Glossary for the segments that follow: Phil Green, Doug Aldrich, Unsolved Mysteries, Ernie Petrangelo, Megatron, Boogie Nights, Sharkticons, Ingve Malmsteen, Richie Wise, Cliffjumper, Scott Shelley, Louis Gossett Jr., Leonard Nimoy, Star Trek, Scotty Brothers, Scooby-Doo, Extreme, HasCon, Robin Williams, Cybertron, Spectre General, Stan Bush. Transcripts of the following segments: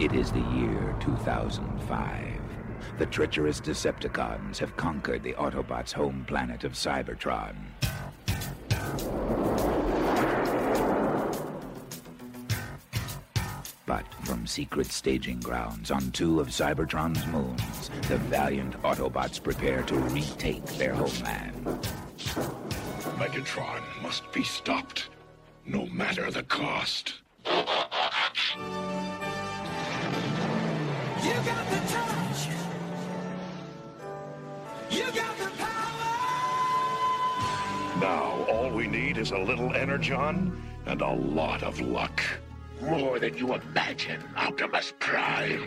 It is the year 2005. The treacherous Decepticons have conquered the Autobots' home planet of Cybertron. But from secret staging grounds on two of Cybertron's moons, the valiant Autobots prepare to retake their homeland. Megatron must be stopped, no matter the cost. You got the touch. You got the power. Now all we need is a little energon and a lot of luck. More than you imagine, Optimus Prime.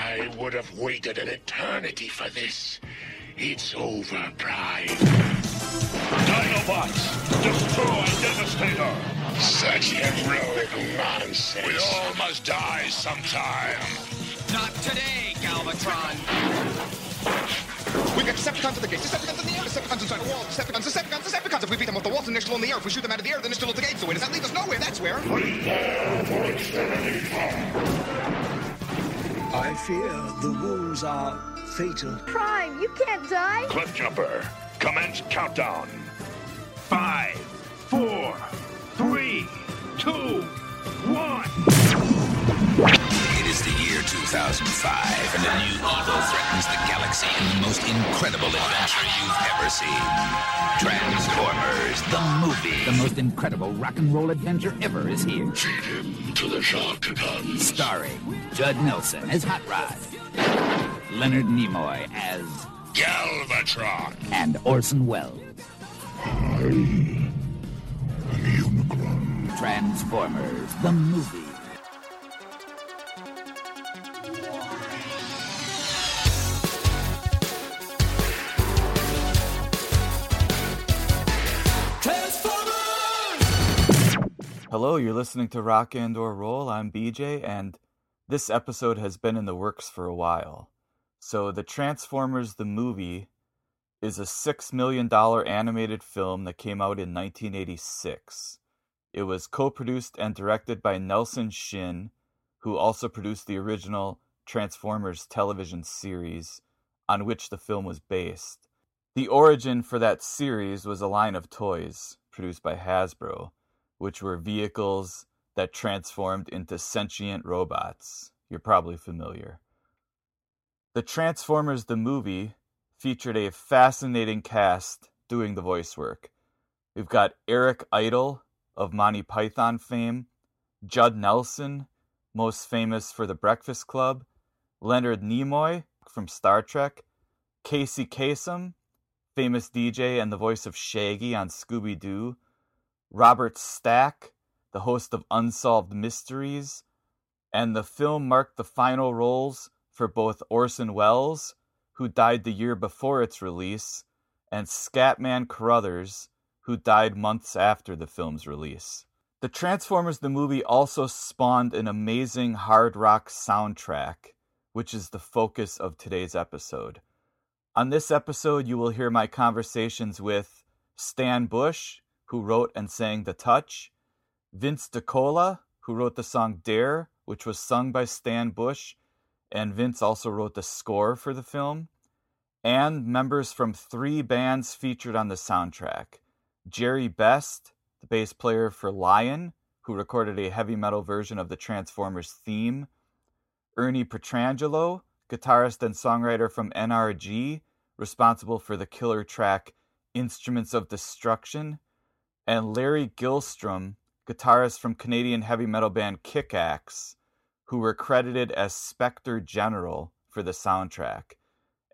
I would have waited an eternity for this. It's over, Prime. Dinobots, destroy Devastator. Such heroic nonsense. We all must die sometime. Not today, Galvatron. We've got Decepticons at the gates, Decepticons in the air, Decepticons inside a wall, Decepticons. If we beat them off the walls, then they're still in the air. If we shoot them out of the air, then they're still at the gates. So where does that leave us? Nowhere, that's where. Prepare for extermination. I fear the wounds are fatal. Prime, you can't die. Cliffjumper, commence countdown. 5, 4, 3, 2, 1. It is the year 2005, and a new evil threatens the galaxy in the most incredible adventure you've ever seen. Transformers, the movie. The most incredible rock and roll adventure ever is here. Feed him to the Sharkticons. Starring Judd Nelson as Hot Rod, Leonard Nimoy as Galvatron, and Orson Welles. Transformers, the movie. Hello, you're listening to Rock and or Roll. I'm BJ, and this episode has been in the works for a while. So the Transformers, the movie is a $6 million animated film that came out in 1986. It was co-produced and directed by Nelson Shin, who also produced the original Transformers television series on which the film was based. The origin for that series was a line of toys produced by Hasbro, which were vehicles that transformed into sentient robots. You're probably familiar. The Transformers the movie featured a fascinating cast doing the voice work. We've got Eric Idle of Monty Python fame, Judd Nelson, most famous for The Breakfast Club, Leonard Nimoy from Star Trek, Casey Kasem, famous DJ and the voice of Shaggy on Scooby-Doo, Robert Stack, the host of Unsolved Mysteries, and the film marked the final roles for both Orson Welles, who died the year before its release, and Scatman Crothers, who died months after the film's release. The Transformers the movie also spawned an amazing hard rock soundtrack, which is the focus of today's episode. On this episode, you will hear my conversations with Stan Bush, who wrote and sang The Touch, Vince DiCola, who wrote the song Dare, which was sung by Stan Bush, and Vince also wrote the score for the film, and members from three bands featured on the soundtrack. Jerry Best, the bass player for Lion, who recorded a heavy metal version of the Transformers theme. Ernie Petrangelo, guitarist and songwriter from NRG, responsible for the killer track Instruments of Destruction. And Larry Gillstrom, guitarist from Canadian heavy metal band Kick Axe, who were credited as Spectre General for the soundtrack.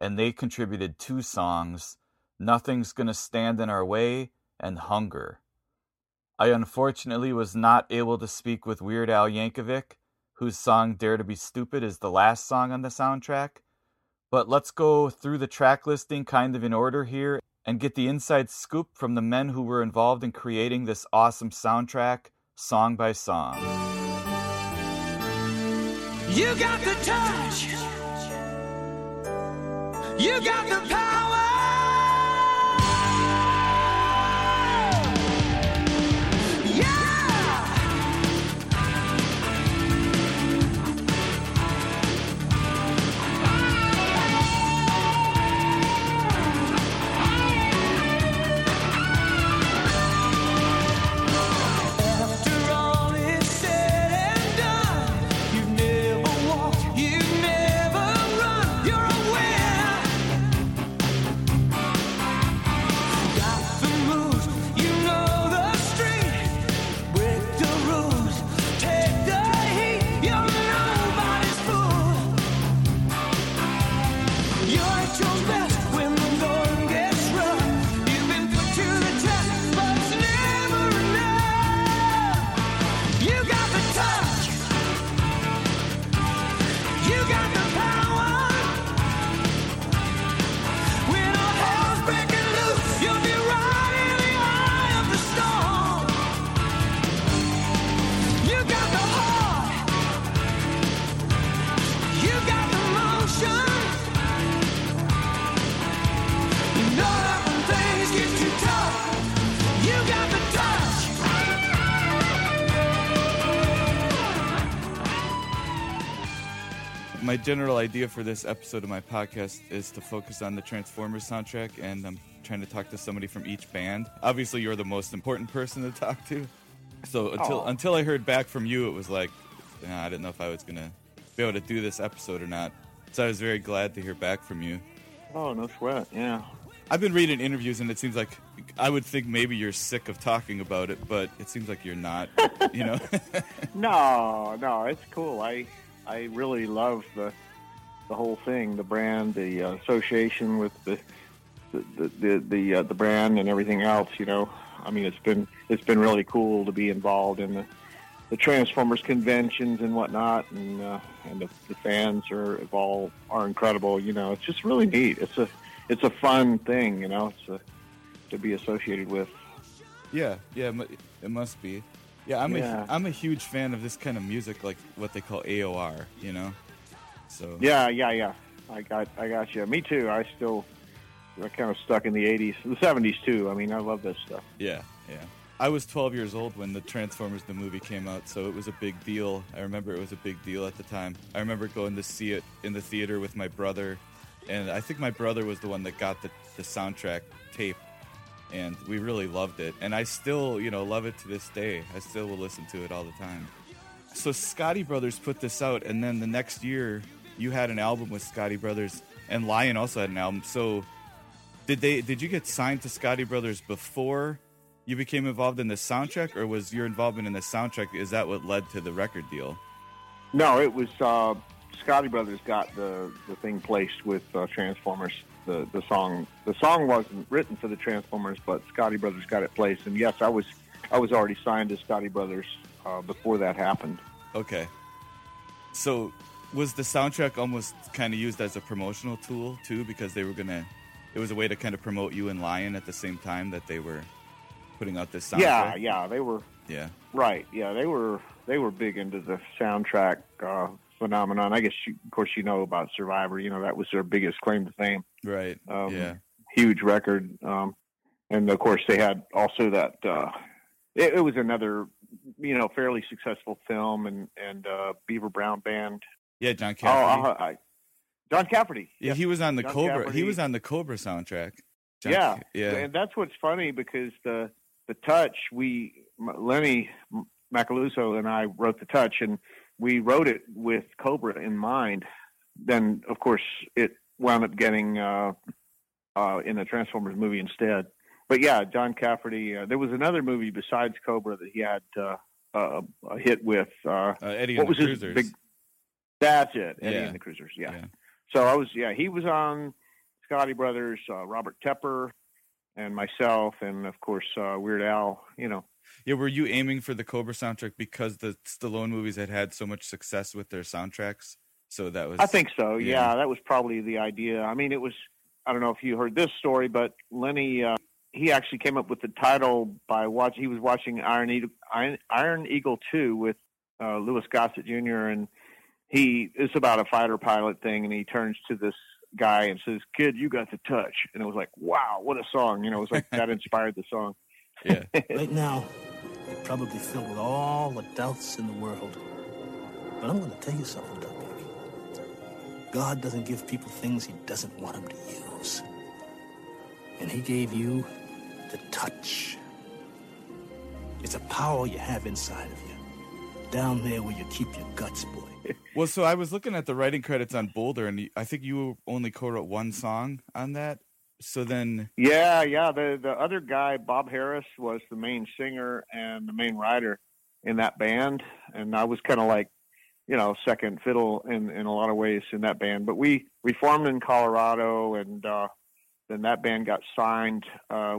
And they contributed two songs, nothing's gonna stand in our way, and hunger. I unfortunately was not able to speak with Weird Al Yankovic, whose song Dare to Be Stupid is the last song on the soundtrack, but let's go through the track listing kind of in order here and get the inside scoop from the men who were involved in creating this awesome soundtrack, song by song. You got the touch. You got the power. My general idea for this episode of my podcast is to focus on the Transformers soundtrack, and I'm trying to talk to somebody from each band. Obviously, you're the most important person to talk to. So until I heard back from you, it was like, I didn't know if I was going to be able to do this episode or not. So I was very glad to hear back from you. Oh, no sweat, yeah. I've been reading interviews, and it seems like I would think maybe you're sick of talking about it, but it seems like you're not, you know? No, it's cool. I really love the whole thing, the brand, the association with the brand and everything else. You know, I mean, it's been really cool to be involved in the Transformers conventions and whatnot, and the fans are incredible. You know, it's just really neat. It's a fun thing. You know, to be associated with. Yeah, it must be. Yeah, I'm a huge fan of this kind of music, like what they call AOR, you know. So yeah. I got you. Me too. I'm kind of stuck in the '80s, the '70s too. I mean, I love this stuff. Yeah. I was 12 years old when the Transformers the movie came out, so it was a big deal. I remember it was a big deal at the time. I remember going to see it in the theater with my brother, and I think my brother was the one that got the soundtrack tape. And we really loved it. And I still, love it to this day. I still will listen to it all the time. So Scotty Brothers put this out, and then the next year you had an album with Scotty Brothers, and Lion also had an album. So did you get signed to Scotty Brothers before you became involved in the soundtrack, or was your involvement in the soundtrack, is that what led to the record deal? No, it was Scotty Brothers got the thing placed with Transformers. The song wasn't written for the Transformers, but Scotty Brothers got it placed. And yes, I was already signed to Scotty Brothers before that happened. Okay. So was the soundtrack almost kind of used as a promotional tool too, because it was a way to kind of promote you and Lion at the same time that they were putting out this soundtrack? Yeah, they were. Yeah. Right. Yeah, they were big into the soundtrack phenomenon. I guess, of course, you know about Survivor. You know, that was their biggest claim to fame. Right. Huge record. And of course, they had also that. It was another, fairly successful film, and Beaver Brown Band. Yeah, John Cafferty. John Cafferty. Yeah, he was on the Cobra. Cafferty. He was on the Cobra soundtrack. Yeah. And that's what's funny, because the touch, Lenny Macaluso and I wrote the touch, and we wrote it with Cobra in mind. Then, of course, it wound up getting in the Transformers movie instead. But yeah, John Cafferty, there was another movie besides Cobra that he had a hit with. Eddie and the Cruisers. That's it, Eddie and the Cruisers, yeah. So he was on Scotty Brothers, Robert Tepper, and myself, and of course Weird Al, you know. Yeah, were you aiming for the Cobra soundtrack because the Stallone movies had had so much success with their soundtracks? So that was... I think so, yeah. That was probably the idea. I mean, it was... I don't know if you heard this story, but Lenny, he actually came up with the title by watching... He was watching Iron Eagle 2 with Louis Gossett Jr., and he... It's about a fighter pilot thing, and he turns to this guy and says, "Kid, you got the touch." And it was like, wow, what a song. You know, it was like that inspired the song. Yeah. Right now, you're probably filled with all the doubts in the world. But I'm going to tell you something, Doug. God doesn't give people things he doesn't want them to use. And he gave you the touch. It's a power you have inside of you, down there where you keep your guts, boy. Well, so I was looking at the writing credits on Boulder, and I think you only co-wrote one song on that. So then... Yeah. The other guy, Bob Harris, was the main singer and the main writer in that band. And I was kind of like, you know, second fiddle in a lot of ways in that band. But we formed in Colorado, and then that band got signed.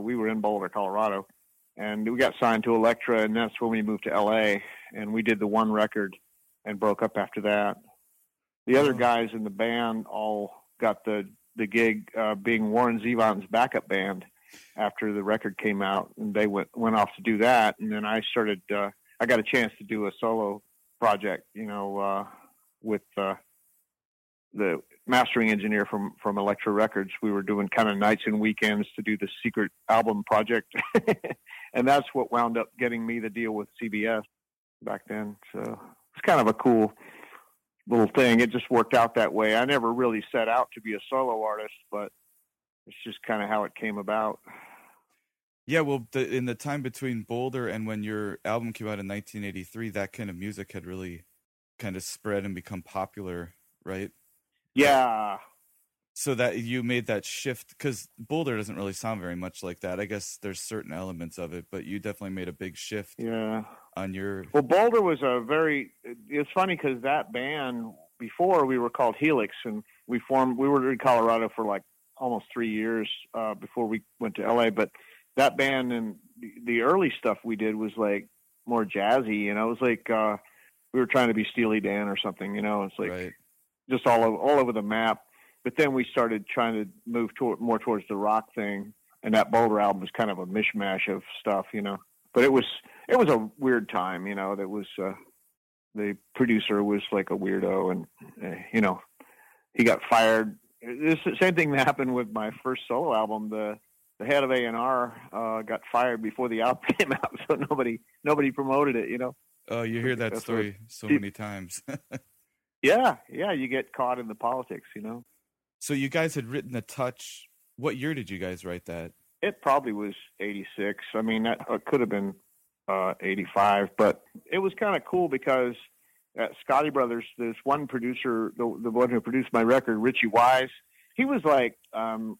We were in Boulder, Colorado, and we got signed to Elektra, and that's when we moved to L.A., and we did the one record and broke up after that. The other guys in the band all got the gig being Warren Zevon's backup band after the record came out, and they went off to do that. And then I started I got a chance to do a solo project, you know, with the mastering engineer from Elektra Records. We were doing kind of nights and weekends to do the secret album project. And that's what wound up getting me the deal with CBS back then. So it's kind of a cool little thing. It just worked out that way. I never really set out to be a solo artist, but it's just kind of how it came about. Yeah, well, in the time between Boulder and when your album came out in 1983, that kind of music had really kind of spread and become popular, right? Yeah. So that you made that shift, because Boulder doesn't really sound very much like that. I guess there's certain elements of it, but you definitely made a big shift. Yeah. On your... Well, Boulder was a very... It's funny because that band, before we were called Helix, and we were in Colorado for like almost 3 years before we went to LA, but that band and the early stuff we did was like more jazzy, you know. It was like we were trying to be Steely Dan or something, you know. It's like just all over the map. But then we started trying to move more towards the rock thing, and that Boulder album was kind of a mishmash of stuff, you know. But it was a weird time, you know. That was the producer was like a weirdo, and you know, he got fired. This same thing that happened with my first solo album. The head of A&R got fired before the album came out, so nobody promoted it, you know. Oh, you hear that story so many times. yeah, you get caught in the politics, you know. So you guys had written The Touch. What year did you guys write that? It probably was 86. I mean, that could have been 85, but it was kind of cool because at Scotty Brothers, this one producer, the one who produced my record, Richie Wise, he was like,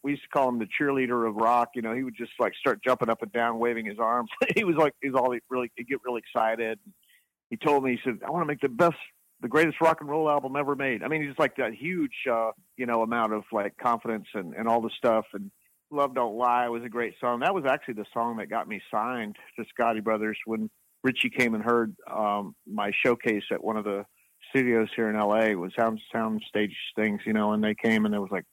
we used to call him the cheerleader of rock. You know, he would just like start jumping up and down, waving his arms. He'd get really excited. He told me, he said, "I want to make the greatest rock and roll album ever made." I mean, he's just like that huge, you know, amount of like confidence and all the stuff. And "Love Don't Lie" was a great song. That was actually the song that got me signed to Scotty Brothers when Richie came and heard my showcase at one of the studios here in L.A. It was soundstage things, you know, and they came and it was like,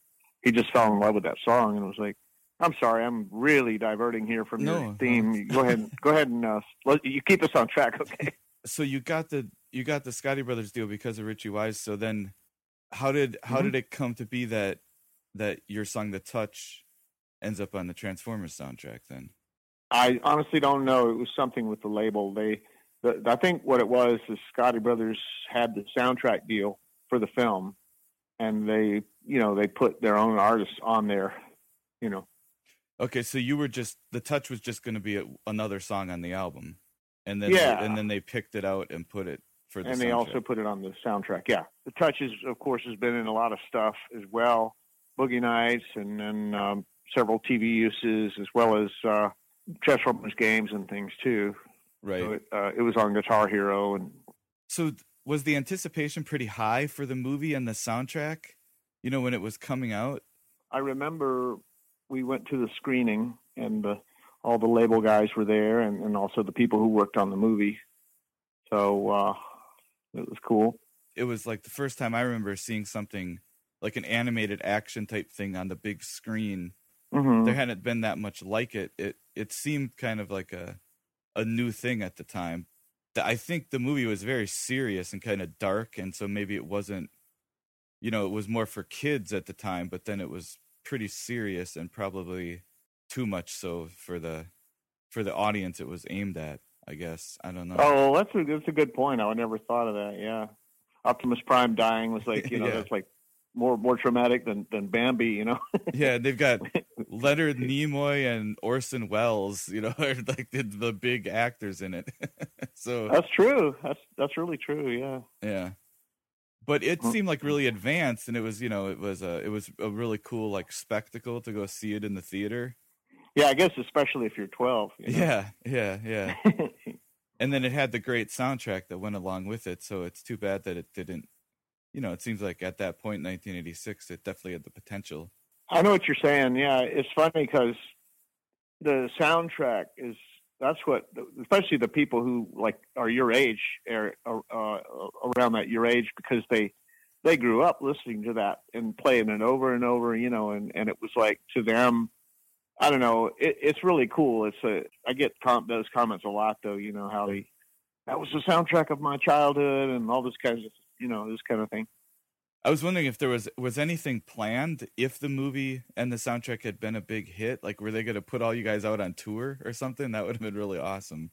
he just fell in love with that song and was like, "I'm sorry, I'm really diverting here from your theme. Go ahead, and you keep us on track, okay?" So you got the Scotty Brothers deal because of Richie Wise. So then, how did it come to be that your song "The Touch" ends up on the Transformers soundtrack? Then I honestly don't know. It was something with the label. I think what it was is Scotty Brothers had the soundtrack deal for the film, and they, you know, they put their own artists on there, you know. Okay, so you were just, The Touch was just going to be another song on the album, and then they picked it out and put it for the soundtrack. And they also put it on the soundtrack. Yeah, The Touch is, of course, has been in a lot of stuff as well, Boogie Nights, and then several TV uses, as well as Transformers games and things too. Right. So it was on Guitar Hero, and so. Was the anticipation pretty high for the movie and the soundtrack, you know, when it was coming out? I remember we went to the screening and all the label guys were there, and also the people who worked on the movie. So it was cool. It was like the first time I remember seeing something like an animated action type thing on the big screen. Mm-hmm. There hadn't been that much like it. It seemed kind of like a new thing at the time. I think the movie was very serious and kind of dark, and so maybe it wasn't, you know, it was more for kids at the time, but then it was pretty serious and probably too much so for the audience it was aimed at, I guess. I don't know. Oh, well, that's a good point. I never thought of that. Yeah. Optimus Prime dying was like, you know, yeah. That's like more traumatic than Bambi, you know? Yeah. They've got Leonard Nimoy and Orson Welles, you know, are like the big actors in it. So that's true. That's really true. Yeah. Yeah. But it seemed like really advanced, and it was, you know, it was a really cool like spectacle to go see it in the theater. Yeah, I guess especially if you're 12. You know? Yeah. And then it had the great soundtrack that went along with it. So it's too bad that it didn't. You know, it seems like at that point, 1986, it definitely had the potential. I know what you're saying. Yeah, it's funny because the soundtrack is. That's what, especially the people who like are your age or around that your age, because they grew up listening to that and playing it over and over, you know, and it was like to them, I don't know, it's really cool. I get those comments a lot though, you know, how that was the soundtrack of my childhood and all this kinds of, you know, this kind of thing. I was wondering if there was anything planned if the movie and the soundtrack had been a big hit. Like, were they going to put all you guys out on tour or something? That would have been really awesome.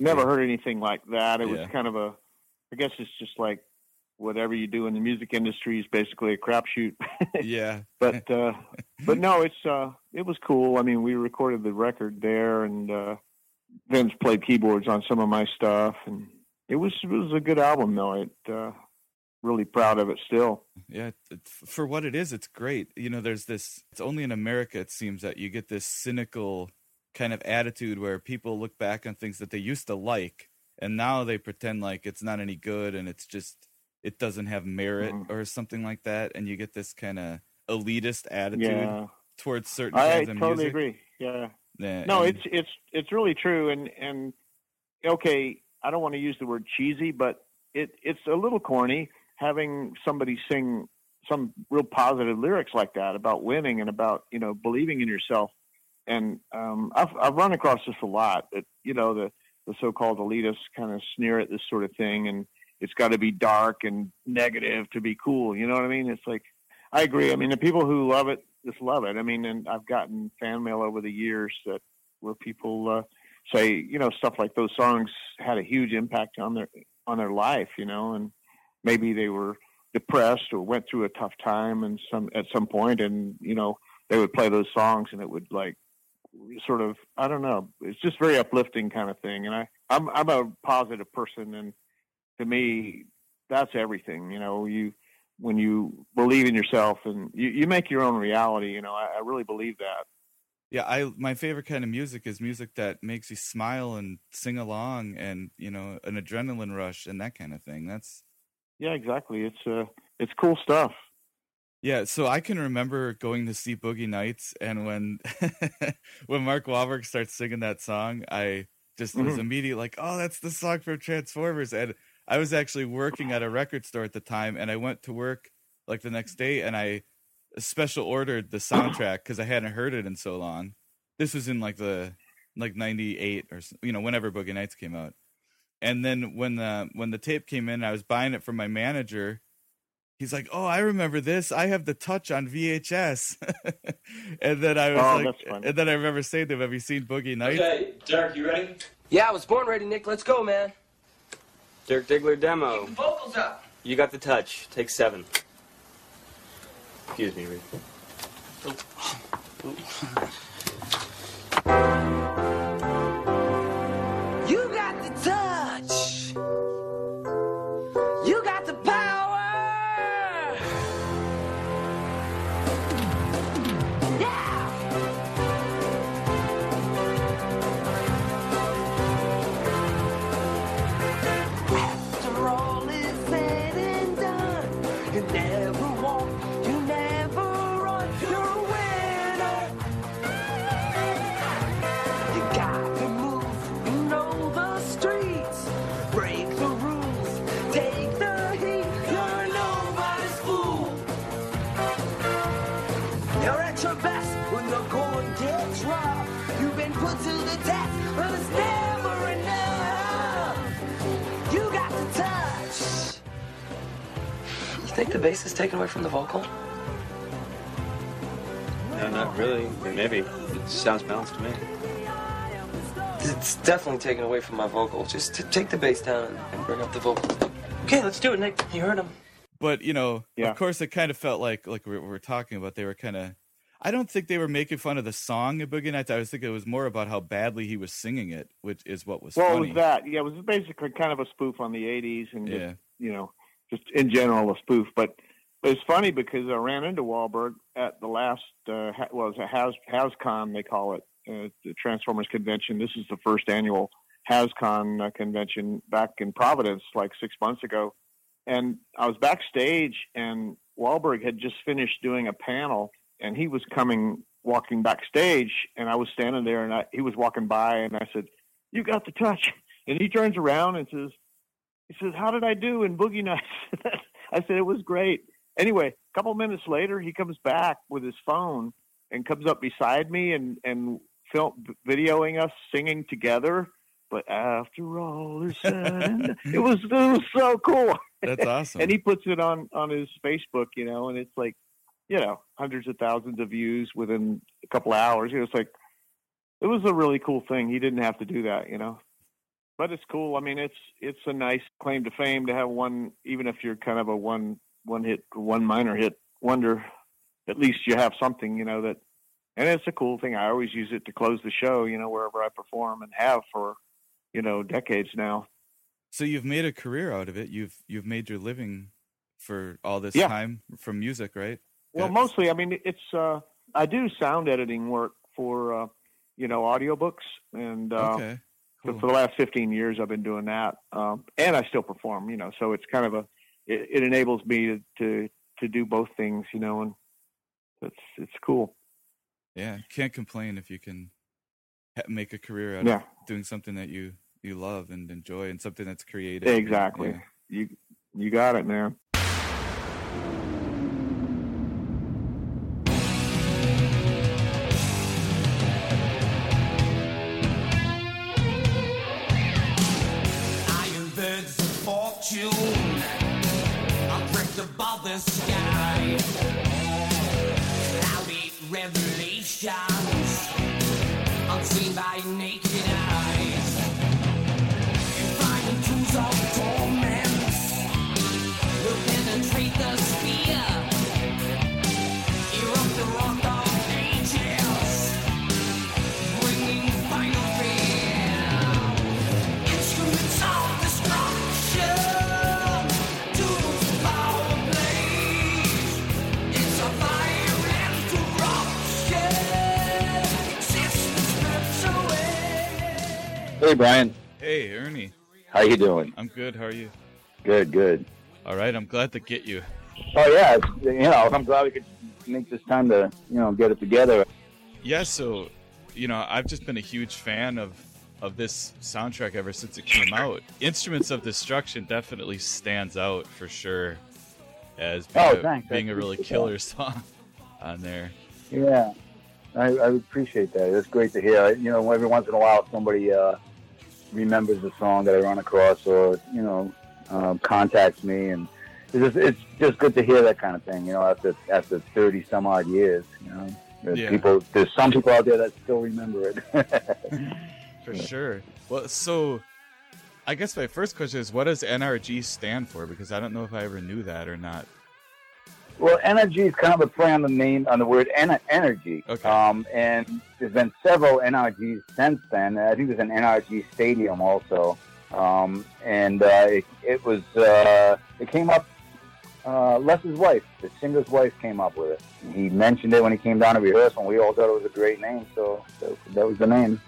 Never heard anything like that. It was kind of I guess it's just like whatever you do in the music industry is basically a crapshoot. Yeah. But no, it was cool. I mean, we recorded the record there, and Vince played keyboards on some of my stuff, and it was a good album though. Really proud of it still. Yeah, for what it is, it's great. You know, there's this, it's only in America, it seems, that you get this cynical kind of attitude where people look back on things that they used to like, and now they pretend like it's not any good and it's just, it doesn't have merit or something like that. And you get this kind of elitist attitude towards certain kinds of music. I totally agree. Yeah. No, it's really true. And okay, I don't want to use the word cheesy, but it's a little corny. Having somebody sing some real positive lyrics like that about winning and about, you know, believing in yourself. And I've run across this a lot, that, you know, the so-called elitists kind of sneer at this sort of thing, and it's got to be dark and negative to be cool. You know what I mean? It's like, I agree. I mean, the people who love it just love it. I mean, and I've gotten fan mail over the years that where people say, you know, stuff like those songs had a huge impact on their life, you know, and maybe they were depressed or went through a tough time and at some point, and, you know, they would play those songs and it would like sort of, I don't know, it's just very uplifting kind of thing. And I'm a positive person, and to me, that's everything. You know, when you believe in yourself and you make your own reality, you know, I really believe that. Yeah, my favorite kind of music is music that makes you smile and sing along and, you know, an adrenaline rush and that kind of thing. That's, yeah, exactly. It's cool stuff. Yeah, so I can remember going to see Boogie Nights, and when Mark Wahlberg starts singing that song, I just was immediately like, oh, that's the song from Transformers. And I was actually working at a record store at the time, and I went to work like the next day, and I special ordered the soundtrack because I hadn't heard it in so long. This was in like 98 or, you know, whenever Boogie Nights came out. And then when the tape came in, I was buying it from my manager. He's like, "Oh, I remember this. I have the touch on VHS." And then I was and then I remember saying to him, "Have you seen Boogie Nights?" Okay, Dirk, you ready? Yeah, I was born ready, Nick. Let's go, man. Dirk Diggler demo. Keep the vocals up. You got the touch. Take 7. Excuse me, Reed. on to the tap, but it's never enough. You got to touch. You think the bass is taken away from the vocal? No, not really. Maybe. It sounds balanced to me. It's definitely taken away from my vocal. Just to take the bass down and bring up the vocal. Okay, let's do it, Nick. You heard him. But, you know, of course, it kind of felt like we were talking about. They were kind of... I don't think they were making fun of the song at Boogie Nights. I was thinking it was more about how badly he was singing it, which is what was funny. Well, it was that. Yeah, it was basically kind of a spoof on the 80s and, just, you know, just in general a spoof. But it's funny because I ran into Wahlberg at the last... well, it was a HasCon, they call it, the Transformers convention. This is the first annual HasCon convention back in Providence like 6 months ago. And I was backstage, and Wahlberg had just finished doing a panel, and he was walking backstage, and I was standing there, and he was walking by, and I said, "You got the touch." And he turns around and says, "How did I do in Boogie Nights?" I said, "It was great." Anyway, a couple minutes later, he comes back with his phone and comes up beside me and videoing us singing together. But after all is said, it was so cool. That's awesome. And he puts it on his Facebook, you know, and it's like, you know, hundreds of thousands of views within a couple of hours. It was like, it was a really cool thing. He didn't have to do that, you know, but it's cool. I mean, it's a nice claim to fame to have one, even if you're kind of a one minor hit wonder, at least you have something, you know, that, and it's a cool thing. I always use it to close the show, you know, wherever I perform and have for, you know, decades now. So you've made a career out of it. You've made your living for all this time from music, right? Well, mostly. I mean, it's I do sound editing work for you know, audiobooks, and cool. For the last 15 years, I've been doing that, and I still perform. You know, so it's kind of it enables me to do both things. You know, and it's cool. Yeah, can't complain if you can make a career out of doing something that you love and enjoy, and something that's creative. Exactly. And, you got it, man. Iron birds of fortune, I'm pricked by the sky. Cloudy revelations, unseen by naked eyes. Of torments will penetrate the sphere. Hey, Brian. Hey, Ernie. How you doing? I'm good. How are you? Good. All right. I'm glad to get you. Oh, yeah. You know, I'm glad we could make this time to, you know, get it together. Yeah. So, you know, I've just been a huge fan of this soundtrack ever since it came out. Instruments of Destruction definitely stands out for sure as being a really killer song on there. Yeah. I appreciate that. It's great to hear. You know, every once in a while somebody... remembers the song that I run across, or you know, contacts me, and it's just good to hear that kind of thing. You know, after 30 some odd years, you know, there's some people out there that still remember it. For sure. Well, so I guess my first question is, what does NRG stand for? Because I don't know if I ever knew that or not. Well, NRG is kind of a play on the name, on the word energy. Okay. And there's been several NRGs since then. I think there's an NRG stadium also. It came up, Les's wife, the singer's wife, came up with it. He mentioned it when he came down to rehearsal, and we all thought it was a great name, so that was the name.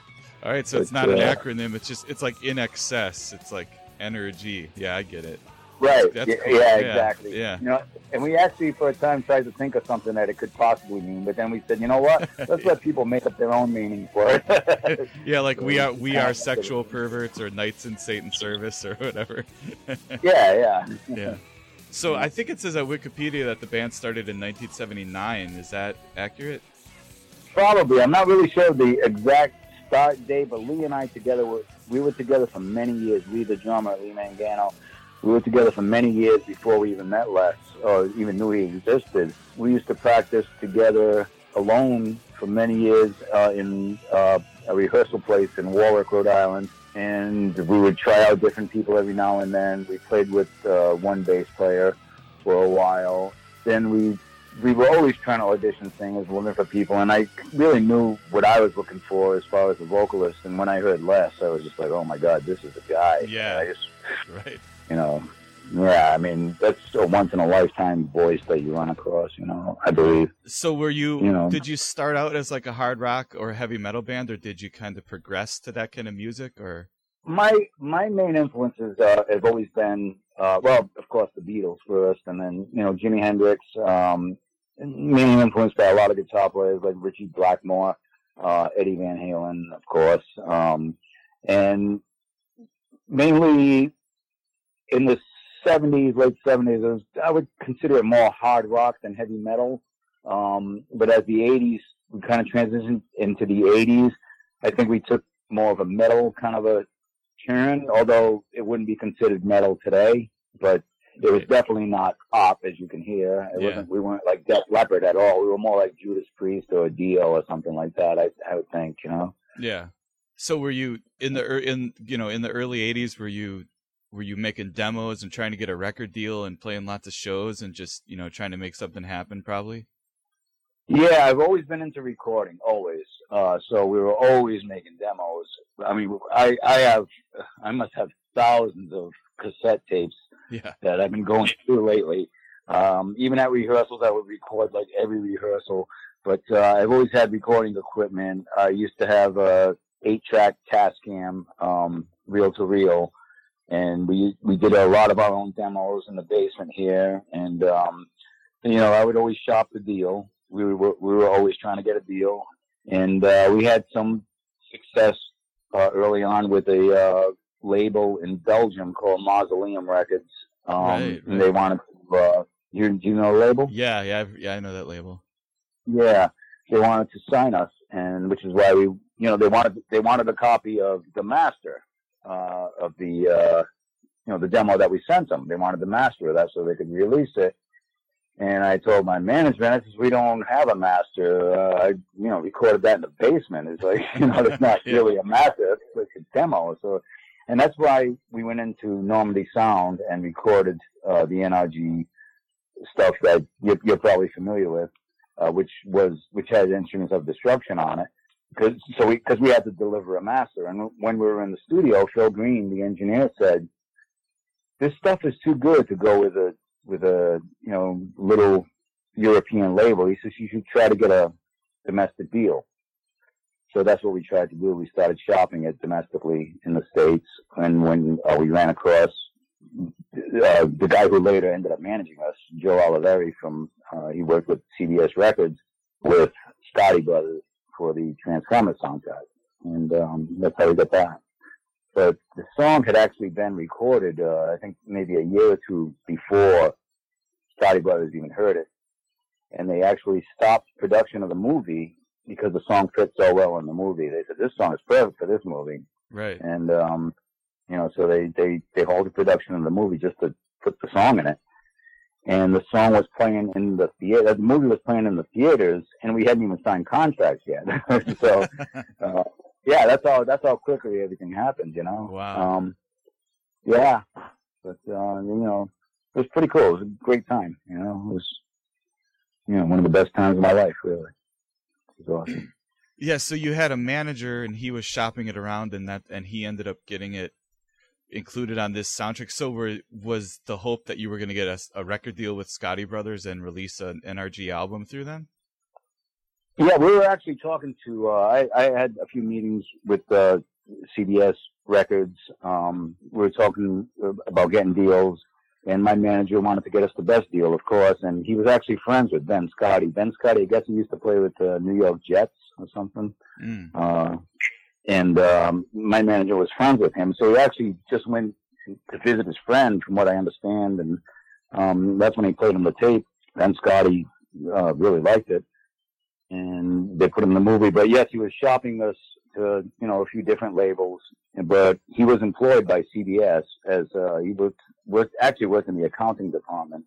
All right, so it's not an acronym. It's just, it's like in excess. It's like NRG. Yeah, I get it. Right. That's cool. Yeah, exactly. Yeah. You know, and we actually, for a time, tried to think of something that it could possibly mean, but then we said, you know what? Let's let people make up their own meaning for it. Yeah, like we are sexual perverts, or knights in Satan's service, or whatever. Yeah. So I think it says at Wikipedia that the band started in 1979. Is that accurate? Probably. I'm not really sure of the exact start day, but Lee and I together were, we were together for many years. Lee, the drummer, Lee Mangano, we were together for many years before we even met Les or even knew he existed. We used to practice together alone for many years in a rehearsal place in Warwick, Rhode Island. And we would try out different people every now and then. We played with one bass player for a while. Then we were always trying to audition singers, looking for people. And I really knew what I was looking for as far as the vocalist. And when I heard Les, I was just like, oh, my God, this is the guy. Yeah, I just, right. You know, yeah, I mean, that's a once-in-a-lifetime voice that you run across, you know, I believe. So were you, you know, did you start out as like a hard rock or a heavy metal band, or did you kind of progress to that kind of music? Or My main influences have always been, well, of course, the Beatles first, and then, you know, Jimi Hendrix, mainly influenced by a lot of guitar players like Richie Blackmore, Eddie Van Halen, of course, and mainly in the 70s, late 70s, it was, I would consider it more hard rock than heavy metal. But as the 80s, we kind of transitioned into the 80s. I think we took more of a metal kind of a turn, although it wouldn't be considered metal today. But it was definitely not pop, as you can hear. It wasn't. We weren't like Def Leppard at all. We were more like Judas Priest or Dio or something like that, I would think, you know? Yeah. So were you, in the early 80s, were you making demos and trying to get a record deal and playing lots of shows and just, you know, trying to make something happen probably? Yeah, I've always been into recording, always. So we were always making demos. I mean, I must have thousands of cassette tapes that I've been going through lately. Even at rehearsals, I would record like every rehearsal. But I've always had recording equipment. I used to have a 8-track Tascam, reel to reel. And we did a lot of our own demos in the basement here. And, you know, I would always shop the deal. We were always trying to get a deal. And we had some success early on with a label in Belgium called Mausoleum Records. Right. And they wanted to, do you know the label? Yeah, I know that label. Yeah, they wanted to sign us, and which is why we, you know, they wanted a copy of The Master. Of the, you know, the demo that we sent them. They wanted the master of that so they could release it. And I told my management, I said, we don't have a master. I, you know, recorded that in the basement. It's like, you know, it's not really a master. It's like a demo. So, and that's why we went into Normandy Sound and recorded the NRG stuff that you're probably familiar with, which had instruments of destruction on it. Because we had to deliver a master. And when we were in the studio, Phil Green, the engineer, said, this stuff is too good to go with a you know, little European label. He says, you should try to get a domestic deal. So that's what we tried to do. We started shopping it domestically in the States. And when we ran across the guy who later ended up managing us, Joe Oliveri, from he worked with CBS Records with Scotty Brothers for the Transformers soundtrack, and that's how we got that. But the song had actually been recorded, I think maybe a year or two before Scotty Brothers even heard it, and they actually stopped production of the movie because the song fit so well in the movie. They said, this song is perfect for this movie. Right. And, you know, so they halted production of the movie just to put the song in it. And the song was playing in the theater. The movie was playing in the theaters, and we hadn't even signed contracts yet. So, yeah, that's how quickly everything happened, you know. Wow. Yeah, but you know, it was pretty cool. It was a great time, you know. It was, you know, one of the best times of my life, really. It was awesome. Yeah. So you had a manager, and he was shopping it around, and he ended up getting it included on this soundtrack. So was the hope that you were going to get a record deal with Scotty Brothers and release an NRG album through them? Yeah, we were actually talking to, I had a few meetings with CBS Records. We were talking about getting deals, and my manager wanted to get us the best deal, of course, and he was actually friends with Ben Scotty. Ben Scotty, I guess he used to play with the New York Jets or something. Mm. And my manager was friends with him, so he actually just went to visit his friend, from what I understand, and that's when he played him the tape. And Scotty really liked it, and they put him in the movie. But yes, he was shopping this to, you know, a few different labels, but he was employed by CBS as he worked in the accounting department.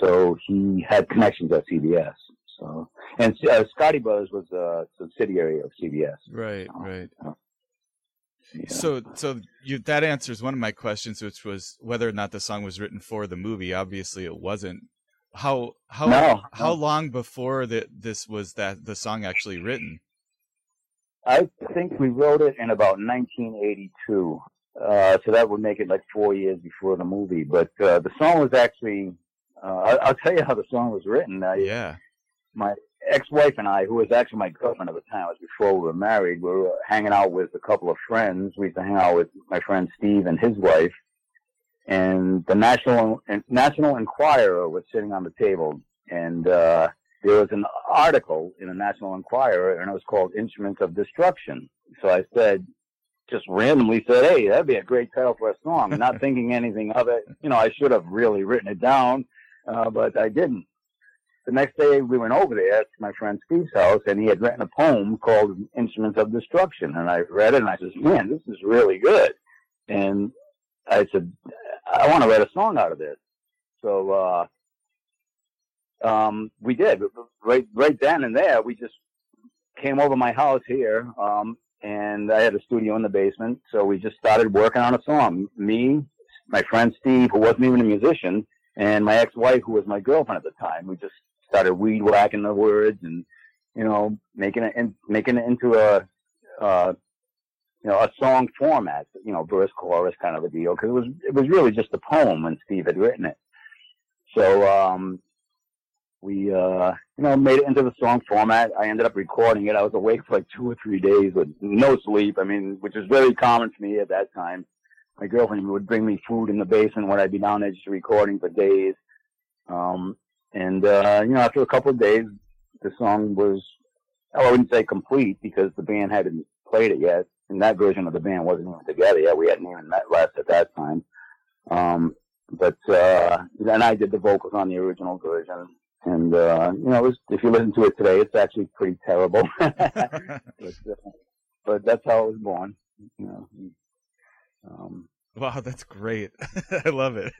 So he had connections at CBS. So, and Scotty Brothers was a subsidiary of CBS. Right, right. Yeah. So that answers one of my questions, which was whether or not the song was written for the movie. Obviously, it wasn't. How long before was the song actually written? I think we wrote it in about 1982. So that would make it like 4 years before the movie. But the song was actually. I'll tell you how the song was written. My ex-wife and I, who was actually my girlfriend at the time, it was before we were married, we were hanging out with a couple of friends. We used to hang out with my friend Steve and his wife. And the National Enquirer was sitting on the table. And there was an article in the National Enquirer, and it was called Instruments of Destruction. So I randomly said, hey, that'd be a great title for a song. Not thinking anything of it. You know, I should have really written it down, but I didn't. The next day we went over there to my friend Steve's house, and he had written a poem called Instruments of Destruction. And I read it, and I said, man, this is really good. And I said, I want to write a song out of this. So we did. Right then and there, we just came over my house here, and I had a studio in the basement. So we just started working on a song. Me, my friend Steve, who wasn't even a musician, and my ex-wife, who was my girlfriend at the time. We just started weed whacking the words and, you know, making it into a song format, you know, verse chorus kind of a deal. Cause it was really just a poem when Steve had written it. So, we, you know, made it into the song format. I ended up recording it. I was awake for like 2 or 3 days with no sleep. I mean, which was very common for me at that time. My girlfriend would bring me food in the basement when I'd be down there just recording for days. You know, after a couple of days, the song was, I wouldn't say complete because the band hadn't played it yet. And that version of the band wasn't even together yet. We hadn't even met last at that time. Then I did the vocals on the original version. And, you know, it was, if you listen to it today, it's actually pretty terrible. But that's how it was born, you know. Wow, that's great. I love it.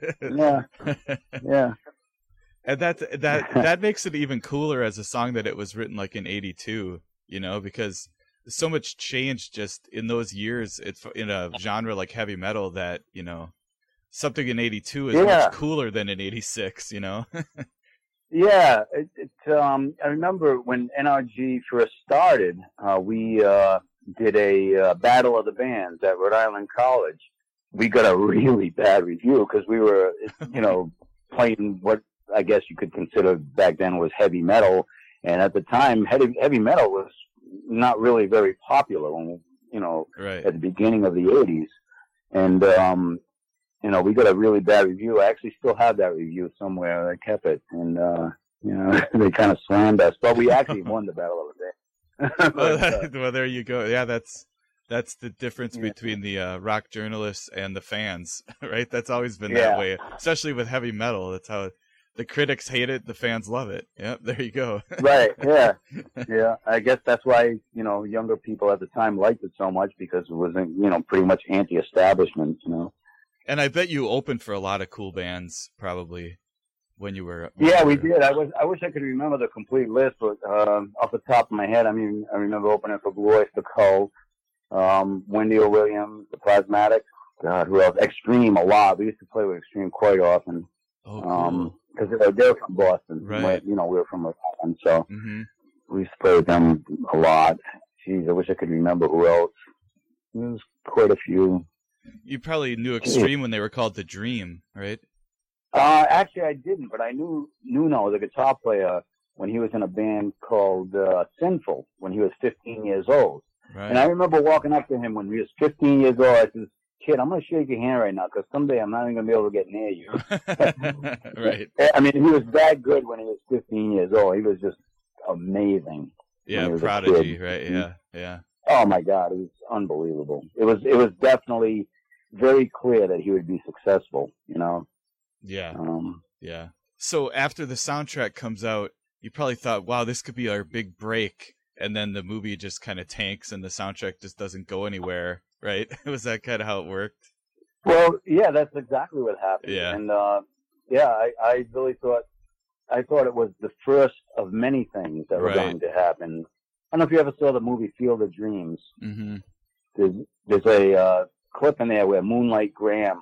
Yeah. And that makes it even cooler as a song that it was written like in 82, you know, because so much changed just in those years in a genre like heavy metal that, you know, something in 82 is much cooler than in 86, you know? Yeah. I remember when NRG first started, we did a Battle of the Bands at Rhode Island College. We got a really bad review because we were, you know, playing what I guess you could consider back then was heavy metal. And at the time, heavy metal was not really very popular, when, you know, right. At the beginning of the 80s. And, you know, we got a really bad review. I actually still have that review somewhere. I kept it. And, you know, they kind of slammed us. But we actually won the Battle of the Bands. Well, there you go. Yeah, that's the difference between the rock journalists and the fans, right? That's always been that way, especially with heavy metal. That's how the critics hate it, the fans love it. Yep, there you go. Right, yeah. Yeah, I guess that's why, you know, younger people at the time liked it so much because it was, you know, pretty much anti-establishment, you know. And I bet you opened for a lot of cool bands probably. When you were... we did. I wish I could remember the complete list, but off the top of my head, I mean, I remember opening for Royce the Cult, Wendy O'Williams, the Plasmatics, who else? Extreme a lot. We used to play with Extreme quite often. Oh, cool. Because they were from Boston. Right. Where, you know, we were from Boston, so we used to play with them a lot. Jeez, I wish I could remember who else. There's quite a few. You probably knew Extreme when they were called The Dream, right? Actually, I didn't, but I knew Nuno, the guitar player, when he was in a band called Sinful, when he was 15 years old. Right. And I remember walking up to him when he was 15 years old. I said, kid, I'm going to shake your hand right now because someday I'm not even going to be able to get near you. Right. I mean, he was that good when he was 15 years old. He was just amazing. Yeah, prodigy, right? Yeah, yeah. Oh, my God. It was unbelievable. It was definitely very clear that he would be successful, you know. Yeah. So after the soundtrack comes out, you probably thought, wow, this could be our big break. And then the movie just kind of tanks and the soundtrack just doesn't go anywhere, right? Was that kind of how it worked? Well, yeah, that's exactly what happened. Yeah. And, I really thought, it was the first of many things that were going to happen. I don't know if you ever saw the movie Field of Dreams. Mm-hmm. There's a clip in there where Moonlight Graham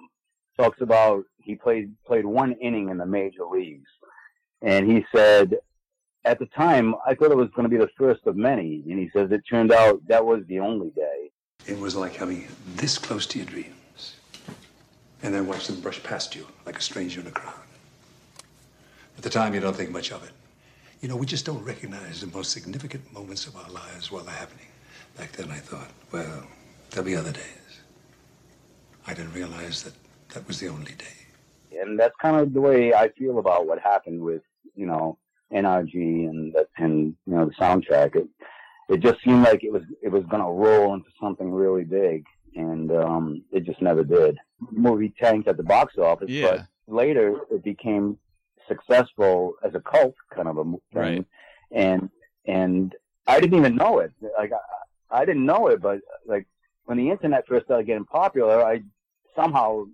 talks about he played one inning in the major leagues. And he said, at the time, I thought it was going to be the first of many. And he says it turned out that was the only day. It was like having this close to your dreams. And then watch them brush past you like a stranger in a crowd. At the time, you don't think much of it. You know, we just don't recognize the most significant moments of our lives while they're happening. Back then, I thought, well, there'll be other days. I didn't realize that that was the only day. And that's kind of the way I feel about what happened with, you know, NRG and you know, the soundtrack. It just seemed like it was going to roll into something really big, and it just never did. The movie tanked at the box office, but later it became successful as a cult kind of a thing. Right. And I didn't even know it. Like I didn't know it, but like when the internet first started getting popular, I somehow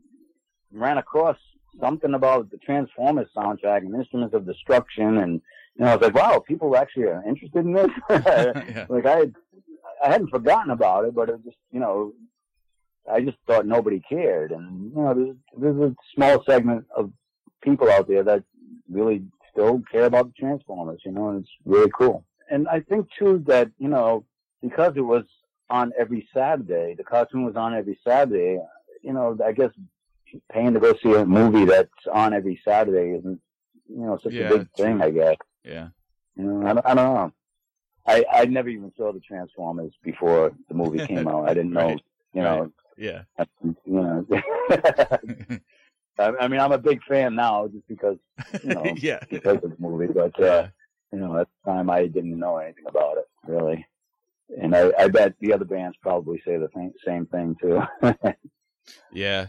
ran across something about the Transformers soundtrack and Instruments of Destruction, and you know, I was like, wow, people actually are interested in this. Like I hadn't forgotten about it, but it just, you know, I just thought nobody cared. And you know, there's a small segment of people out there that really still care about the Transformers, you know, and it's really cool. And I think too that, you know, because it was on every Saturday, the cartoon was on every Saturday, you know, I guess paying to go see a movie that's on every Saturday isn't, you know, such a big thing, I guess. Yeah. You know, I don't know. I never even saw the Transformers before the movie came out. I didn't know, you know. Right. Yeah. You know. I mean, I'm a big fan now just because, you know, because of the movie. But, you know, at the time I didn't know anything about it, really. And I bet the other bands probably say the same thing, too. Yeah,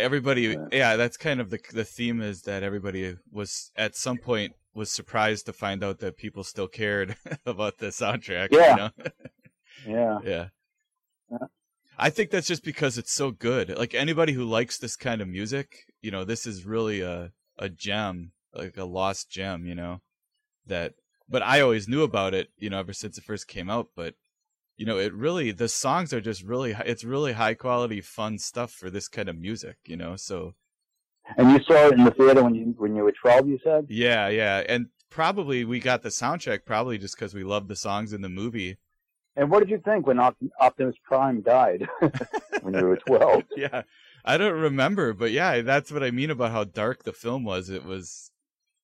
everybody. Yeah, that's kind of the theme, is that everybody was at some point was surprised to find out that people still cared about the soundtrack. Yeah, you know? Yeah. I think that's just because it's so good. Like anybody who likes this kind of music, you know, this is really a gem, like a lost gem, you know. That, but I always knew about it, you know, ever since it first came out. But you know, it really, the songs are just really, it's really high quality, fun stuff for this kind of music, you know, so. And you saw it in the theater when you were 12, you said? Yeah. And probably we got the soundtrack probably just because we loved the songs in the movie. And what did you think when Optimus Prime died when you were 12? Yeah, I don't remember, but yeah, that's what I mean about how dark the film was. It was,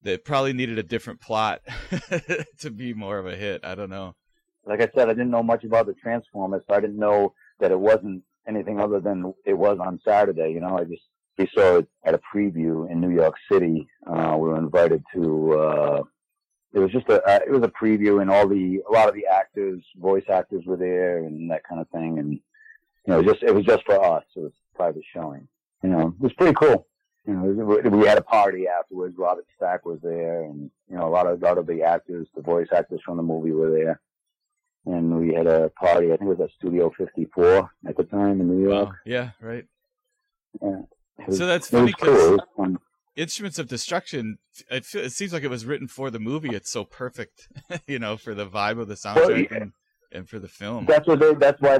it probably needed a different plot to be more of a hit. I don't know. Like I said, I didn't know much about the Transformers, so I didn't know that it wasn't anything other than it was on Saturday. You know, we saw it at a preview in New York City. We were invited to. It was a preview, and a lot of the actors, voice actors, were there, and that kind of thing. And you know, it was just for us. It was a private showing. You know, it was pretty cool. You know, we had a party afterwards. Robert Stack was there, and you know, a lot of the actors, the voice actors from the movie, were there. And we had a party, I think it was at Studio 54 at the time in New York. Wow. Yeah, right. Yeah. So that's funny because cool. Instruments of Destruction, it seems like it was written for the movie. It's so perfect, you know, for the vibe of the soundtrack and for the film. That's why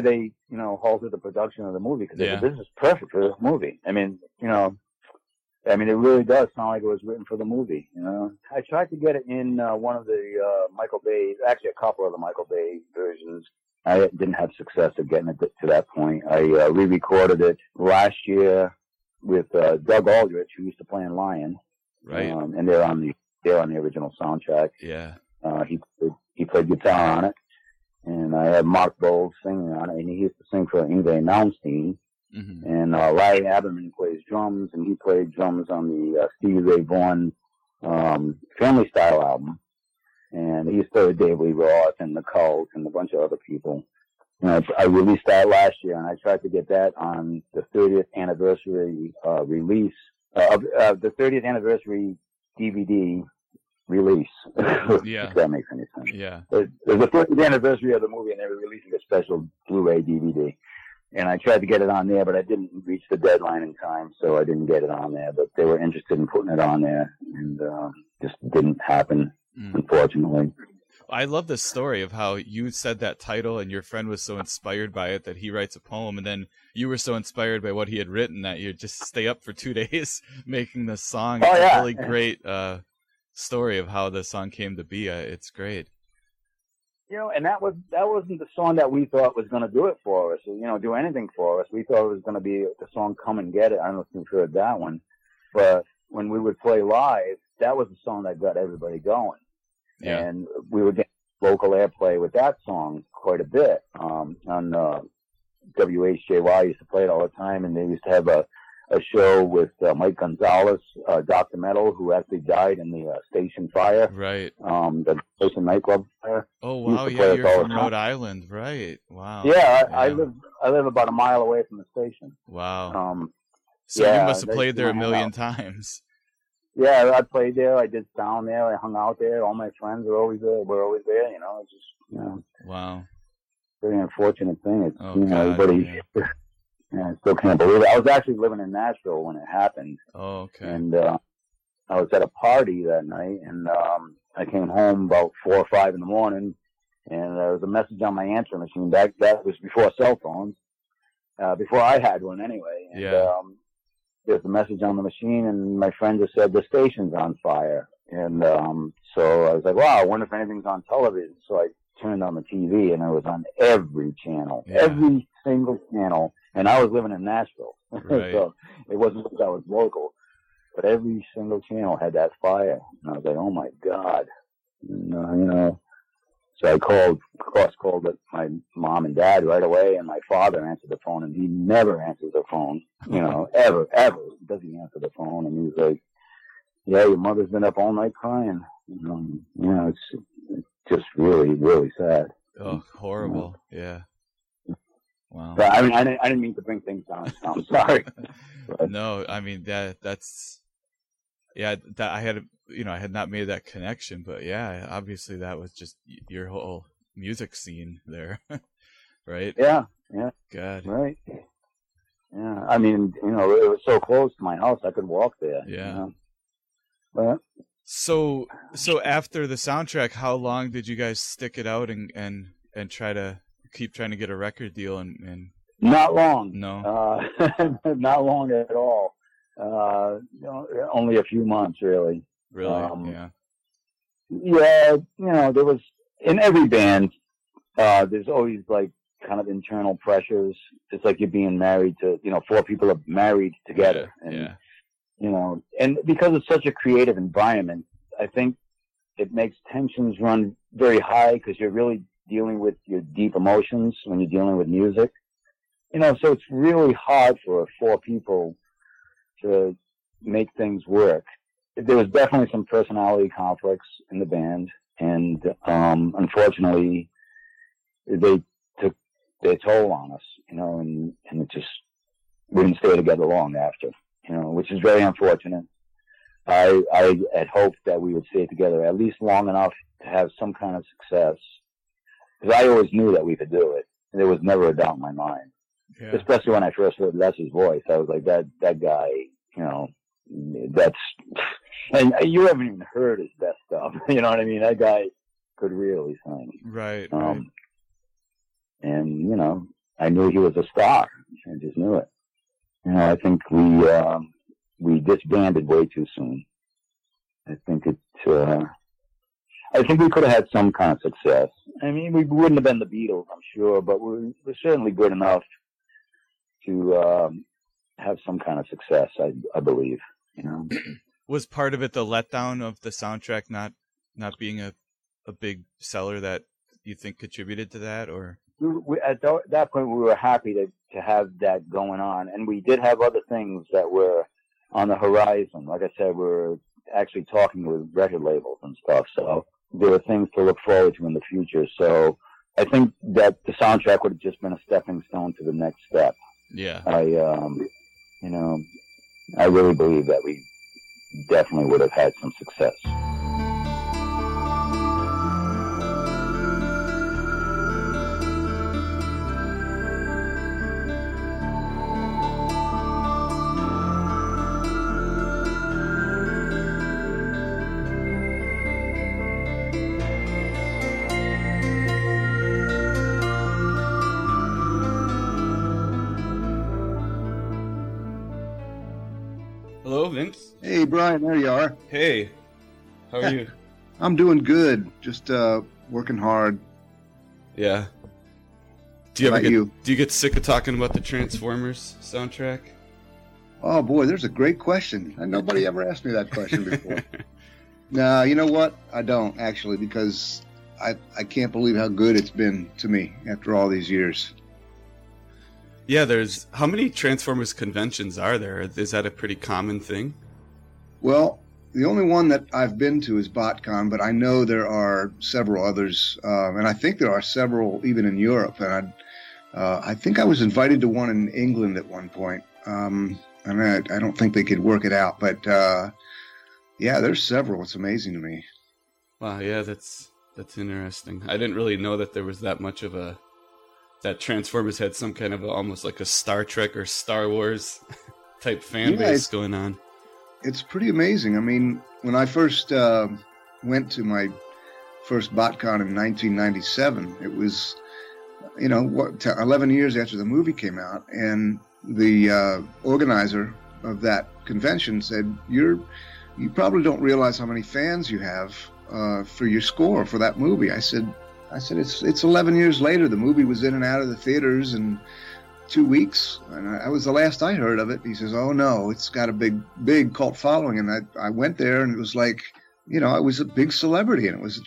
they, you know, halted the production of the movie, because this is perfect for this movie. I mean, you know. I mean, it really does sound like it was written for the movie, you know. I tried to get it in one of the Michael Bay, actually a couple of the Michael Bay versions. I didn't have success at getting it to that point. I re-recorded it last year with Doug Aldrich, who used to play in Lion. Right. And they're on the original soundtrack. Yeah. He played guitar on it. And I had Mark Bold singing on it, and he used to sing for Ingve Malmsteen. Mm-hmm. And Larry Haberman plays drums, and he played drums on the Stevie Ray Vaughan Family Style album. And he started Dave Lee Roth and The Cult and a bunch of other people. And I released that last year, and I tried to get that on the 30th anniversary release, the 30th anniversary DVD release. Yeah. If that makes any sense. Yeah. It was the 30th anniversary of the movie, and they were releasing a special Blu-ray DVD. And I tried to get it on there, but I didn't reach the deadline in time, so I didn't get it on there. But they were interested in putting it on there, and just didn't happen, unfortunately. I love this story of how you said that title and your friend was so inspired by it that he writes a poem, and then you were so inspired by what he had written that you just stay up for 2 days making this song. Oh, it's a really great story of how the song came to be. It's great. You know, and that wasn't the song that we thought was going to do it for us, you know, do anything for us. We thought it was going to be the song Come and Get It. I don't know if you've heard that one. But when we would play live, that was the song that got everybody going. Yeah. And we were getting local airplay with that song quite a bit. On WHJY used to play it all the time, and they used to have a show with Mike Gonzalez, Dr. Metal, who actually died in the station fire. Right. The station nightclub fire. Oh, wow, yeah, you're from Rhode Island, right. Wow. Yeah, yeah. I live about a mile away from the station. Wow. So yeah, you must have played there a million times. Yeah, I played there, I did sound there, I hung out there, all my friends were always there, you know, it's just, you know. Wow. Very unfortunate thing. It's, oh, you know, God, everybody... Yeah. Yeah, I still can't believe it. I was actually living in Nashville when it happened. Oh, okay. And I was at a party that night, and I came home about 4 or 5 in the morning, and there was a message on my answering machine. That was before cell phones, before I had one anyway. And, yeah. There's a message on the machine, and my friend just said, the station's on fire. And so I was like, wow, I wonder if anything's on television. So I turned on the TV, and it was on every channel, every single channel. And I was living in Nashville, right. So it wasn't because I was local. But every single channel had that fire. And I was like, oh, my God. And, you know, so I called my mom and dad right away, and my father answered the phone, and he never answers the phone, you know, ever. He doesn't answer the phone, and he was like, yeah, your mother's been up all night crying. You know, it's just really, really sad. Oh, horrible, you know? Yeah. Wow. But, I mean, I didn't mean to bring things down. I'm sorry. But. No, I mean that's yeah. That I had not made that connection, but yeah, obviously that was just your whole music scene there, right? Yeah, yeah. God, right. Yeah, I mean, you know, it was so close to my house, I could walk there. Yeah. You know? But so after the soundtrack, how long did you guys stick it out and try to? Keep trying to get a record deal and... Not long. No. Not long at all. You know, only a few months, really. Really? Yeah. Yeah, you know, there was... In every band, there's always, like, kind of internal pressures. It's like you're being married to... You know, 4 people are married together. Yeah. And, yeah. You know, and because it's such a creative environment, I think it makes tensions run very high because you're really... dealing with your deep emotions when you're dealing with music, you know, so it's really hard for 4 people to make things work. There was definitely some personality conflicts in the band, and unfortunately, they took their toll on us, you know, and it just wouldn't stay together long after, you know, which is very unfortunate. I had hoped that we would stay together at least long enough to have some kind of success. Because I always knew that we could do it. And there was never a doubt in my mind. Yeah. Especially when I first heard Les's voice. I was like, that guy, you know, that's... And you haven't even heard his best stuff. You know what I mean? That guy could really sing. Right, right. And, you know, I knew he was a star. I just knew it. You know, I think we disbanded way too soon. I think it... I think we could have had some kind of success. I mean, we wouldn't have been the Beatles, I'm sure, but we're certainly good enough to have some kind of success, I believe. You know, was part of it the letdown of the soundtrack not being a big seller that you think contributed to that, or we, at that point we were happy to have that going on, and we did have other things that were on the horizon. Like I said, we were actually talking with record labels and stuff, so. There were things to look forward to in the future. So I think that the soundtrack would have just been a stepping stone to the next step. Yeah. You know, I really believe that we definitely would have had some success. Vince. Hey, Brian, there you are. Hey, how are you? I'm doing good. Just working hard. Yeah. Do you get sick of talking about the Transformers soundtrack? Oh, boy, there's a great question. And nobody ever asked me that question before. No, you know what? I don't, actually, because I can't believe how good it's been to me after all these years. Yeah, there's... How many Transformers conventions are there? Is that a pretty common thing? Well, the only one that I've been to is BotCon, but I know there are several others, and I think there are several even in Europe. And I think I was invited to one in England at one point. And I don't think they could work it out, but yeah, there's several. It's amazing to me. Wow, yeah, that's interesting. I didn't really know that there was that much of a... that Transformers had some kind of almost like a Star Trek or Star Wars type fan base going on. It's pretty amazing. I mean, when I first went to my first BotCon in 1997, it was, 11 years after the movie came out, and the organizer of that convention said, you probably don't realize how many fans you have for your score for that movie. I said, it's 11 years later. The movie was in and out of the theaters in 2 weeks, and that was the last I heard of it. He says, oh, no, it's got a big, big cult following. And I went there, and it was like, I was a big celebrity, and it was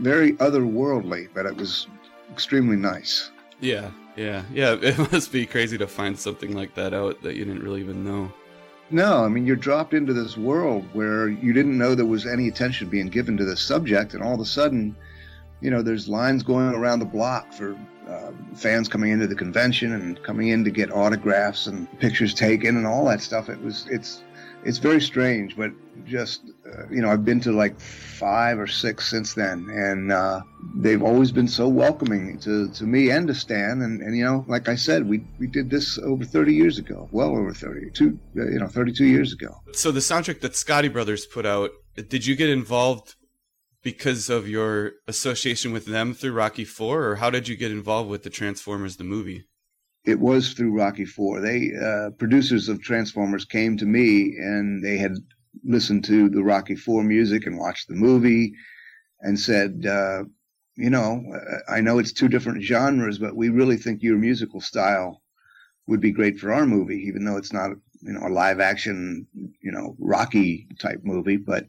very otherworldly, but it was extremely nice. Yeah. It must be crazy to find something like that out that you didn't really even know. No, I mean, you're dropped into this world where you didn't know there was any attention being given to this subject, and all of a sudden, there's lines going around the block for fans coming into the convention and coming in to get autographs and pictures taken and all that stuff. It's very strange, but just, I've been to like 5 or 6 since then, and they've always been so welcoming to me and to Stan. And like I said, we did this over 30 years ago, well over 32 years ago. So the soundtrack that Scotty Brothers put out, did you get involved because of your association with them through Rocky IV, or how did you get involved with the Transformers, the movie? It was through Rocky IV. They, producers of Transformers, came to me, and they had listened to the Rocky IV music and watched the movie and said, I know it's 2 different genres, but we really think your musical style would be great for our movie, even though it's not, a live action, Rocky type movie. But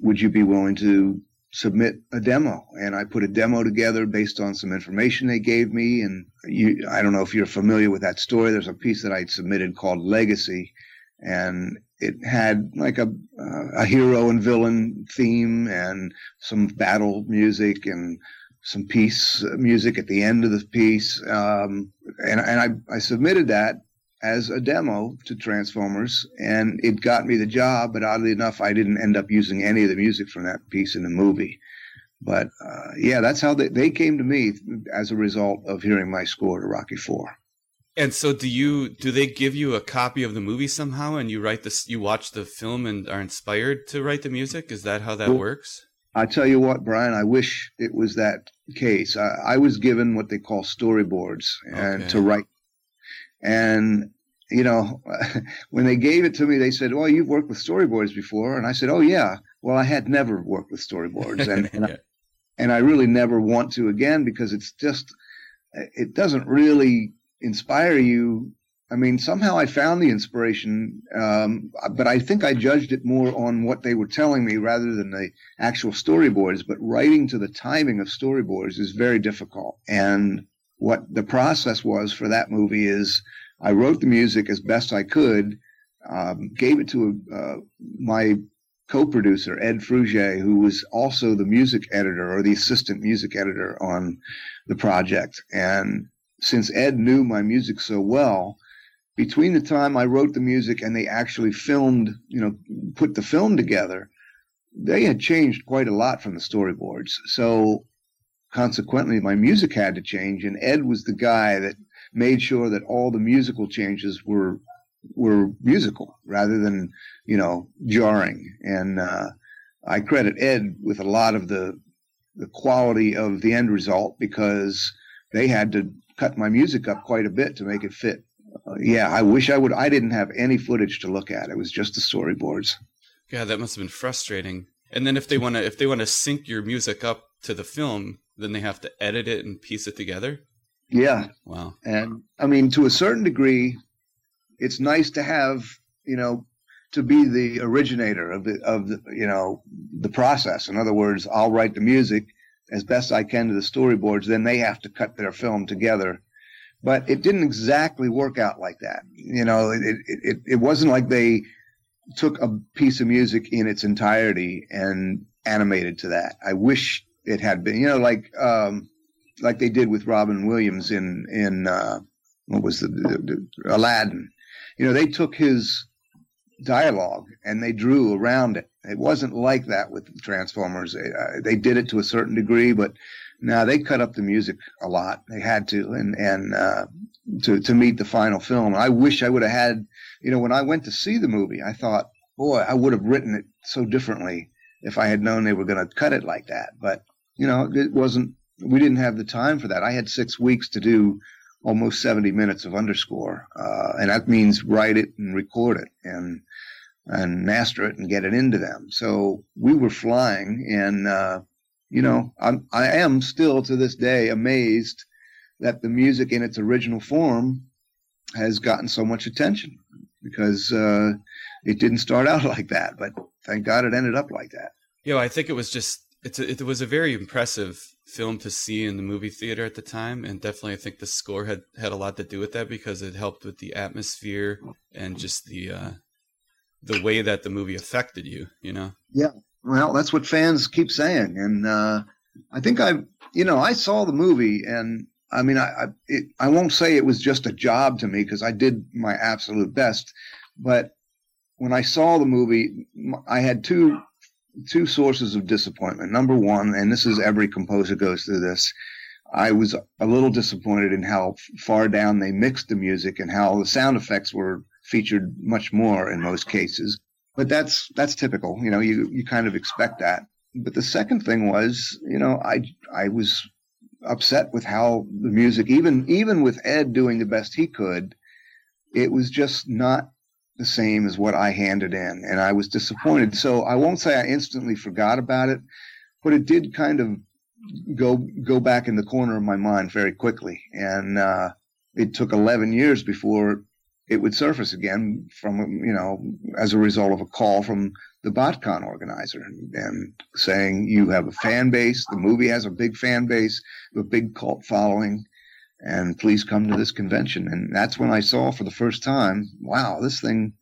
would you be willing to submit a demo? And I put a demo together based on some information they gave me. And I don't know if you're familiar with that story. There's a piece that I submitted called Legacy, and it had like a hero and villain theme and some battle music and some peace music at the end of the piece. And I submitted that as a demo to Transformers, and it got me the job, but oddly enough, I didn't end up using any of the music from that piece in the movie. But that's how they came to me as a result of hearing my score to Rocky IV. And so do they give you a copy of the movie somehow, and you watch the film and are inspired to write the music? Is that how that works? I tell you what, Brian, I wish it was that case. I was given what they call storyboards and to write. And, when they gave it to me, they said, well, you've worked with storyboards before. And I said, oh, yeah. Well, I had never worked with storyboards. And I really never want to again, because it's just, it doesn't really inspire you. I mean, somehow I found the inspiration, but I think I judged it more on what they were telling me rather than the actual storyboards. But writing to the timing of storyboards is very difficult. And what the process was for that movie is I wrote the music as best I could, gave it to my co-producer, Ed Frugier, who was also the music editor or the assistant music editor on the project. And since Ed knew my music so well, between the time I wrote the music and they actually filmed, put the film together, they had changed quite a lot from the storyboards. So consequently, my music had to change, and Ed was the guy that made sure that all the musical changes were musical rather than, jarring. And I credit Ed with a lot of the quality of the end result, because they had to cut my music up quite a bit to make it fit yeah, I wish I would. I didn't have any footage to look at. It was just the storyboards. God, that must have been frustrating. And then if they want to sync your music up to the film, then they have to edit it and piece it together. Yeah. Wow. And I mean, to a certain degree, it's nice to have, you know, to be the originator of the process. In other words, I'll write the music as best I can to the storyboards. Then they have to cut their film together. But it didn't exactly work out like that. You know, it wasn't like they took a piece of music in its entirety and animated to that. I wish it had been, you know, like they did with Robin Williams in what was the Aladdin. You know, they took his dialogue and they drew around it. It wasn't like that with Transformers. They did it to a certain degree, but now they cut up the music a lot. They had to, and to meet the final film. I wish I would have had, you know, when I went to see the movie, I thought, boy, I would have written it so differently if I had known they were going to cut it like that. But, you know, we didn't have the time for that. I had 6 weeks to do almost 70 minutes of underscore. And that means write it and record it and master it and get it into them. So we were flying and you know, I am still to this day amazed that the music in its original form has gotten so much attention because it didn't start out like that, but thank God it ended up like that. You know, I think it was a very impressive film to see in the movie theater at the time. And definitely I think the score had a lot to do with that because it helped with the atmosphere and just the way that the movie affected you, you know? Yeah. Well, that's what fans keep saying, and I think I saw the movie, and I mean, I won't say it was just a job to me because I did my absolute best, but when I saw the movie, I had two sources of disappointment. Number one, and this is every composer goes through this, I was a little disappointed in how far down they mixed the music and how the sound effects were featured much more in most cases. But that's typical, you know, you kind of expect that. But the second thing was, you know, I was upset with how the music, even with Ed doing the best he could, it was just not the same as what I handed in. And I was disappointed. So I won't say I instantly forgot about it, but it did kind of go back in the corner of my mind very quickly. And it took 11 years before it would surface again from, you know, as a result of a call from the BotCon organizer and saying, you have a fan base, the movie has a big fan base, a big cult following, and please come to this convention. And that's when I saw for the first time, wow, this thing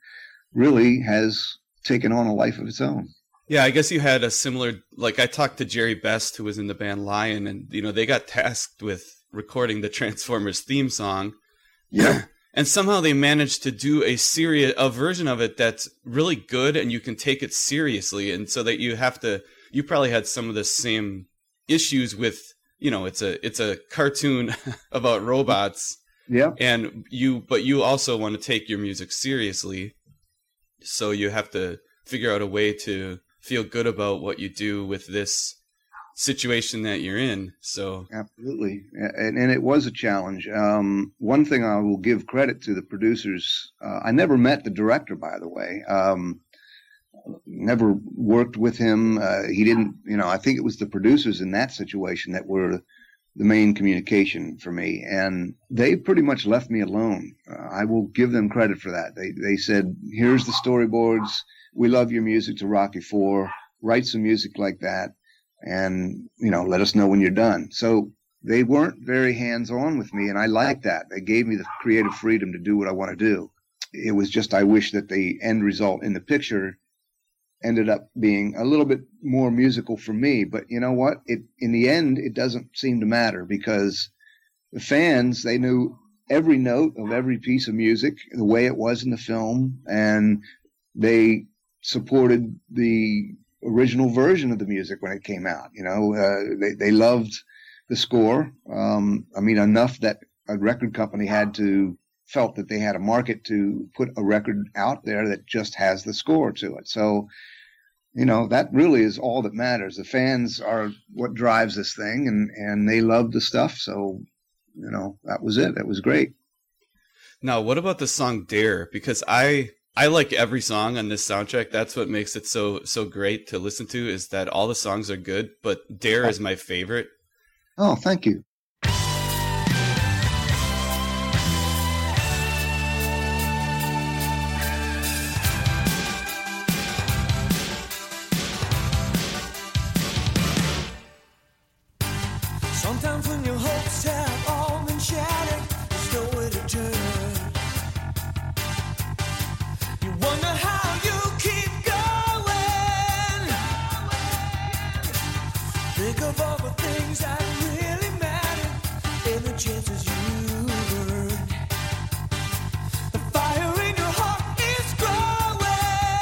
really has taken on a life of its own. Yeah, I guess you had a similar, like I talked to Jerry Best, who was in the band Lion, and, you know, they got tasked with recording the Transformers theme song. Yeah. And somehow they managed to do a version of it that's really good and you can take it seriously. And so that you probably had some of the same issues with, you know, it's a cartoon about robots. Yeah. And but you also want to take your music seriously. So you have to figure out a way to feel good about what you do with this situation that you're in. So absolutely, and it was a challenge. One thing I will give credit to the producers, I never met the director, by the way, never worked with him. He didn't, you know, I think it was the producers in that situation that were the main communication for me, and they pretty much left me alone. I will give them credit for that. They said, here's the storyboards, we love your music to Rocky IV, write some music like that, and, you know, let us know when you're done. So they weren't very hands-on with me, and I like that. They gave me the creative freedom to do what I want to do. It was just I wish that the end result in the picture ended up being a little bit more musical for me. But you know what? In the end, it doesn't seem to matter because the fans, they knew every note of every piece of music, the way it was in the film, and they supported the original version of the music when it came out. You know, they loved the score. I mean, enough that a record company felt that they had a market to put a record out there that just has the score to it. So, you know, that really is all that matters. The fans are what drives this thing, and they love the stuff. So, you know, that was it. That was great. Now, what about the song Dare? Because I like every song on this soundtrack. That's what makes it so great to listen to, is that all the songs are good, but Dare is my favorite. Oh, thank you. Sometimes when your hopes have all been shattered, there's nowhere to turn. You wonder how you keep going. Think of all the things that really matter and the chances you earn. The fire in your heart is growing.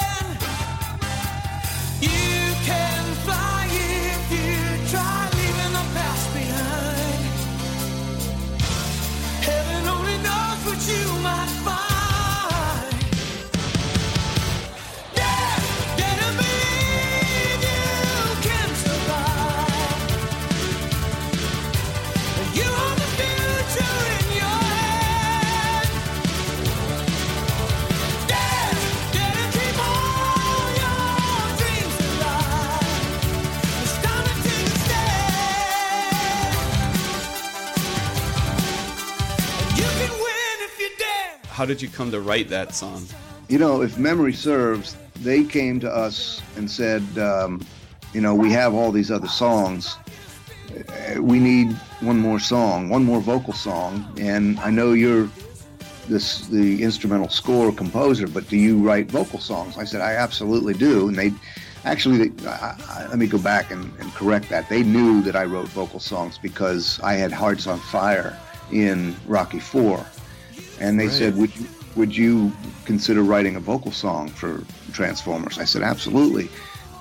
You can fly if you try, leaving the past behind. Heaven only knows what you might find. How did you come to write that song? You know, if memory serves, they came to us and said, we have all these other songs. We need one more song, one more vocal song. And I know you're the instrumental score composer, but do you write vocal songs? I said, I absolutely do. And they actually, let me go back and correct that. They knew that I wrote vocal songs because I had Hearts on Fire in Rocky IV. And they said, would you consider writing a vocal song for Transformers? I said, absolutely.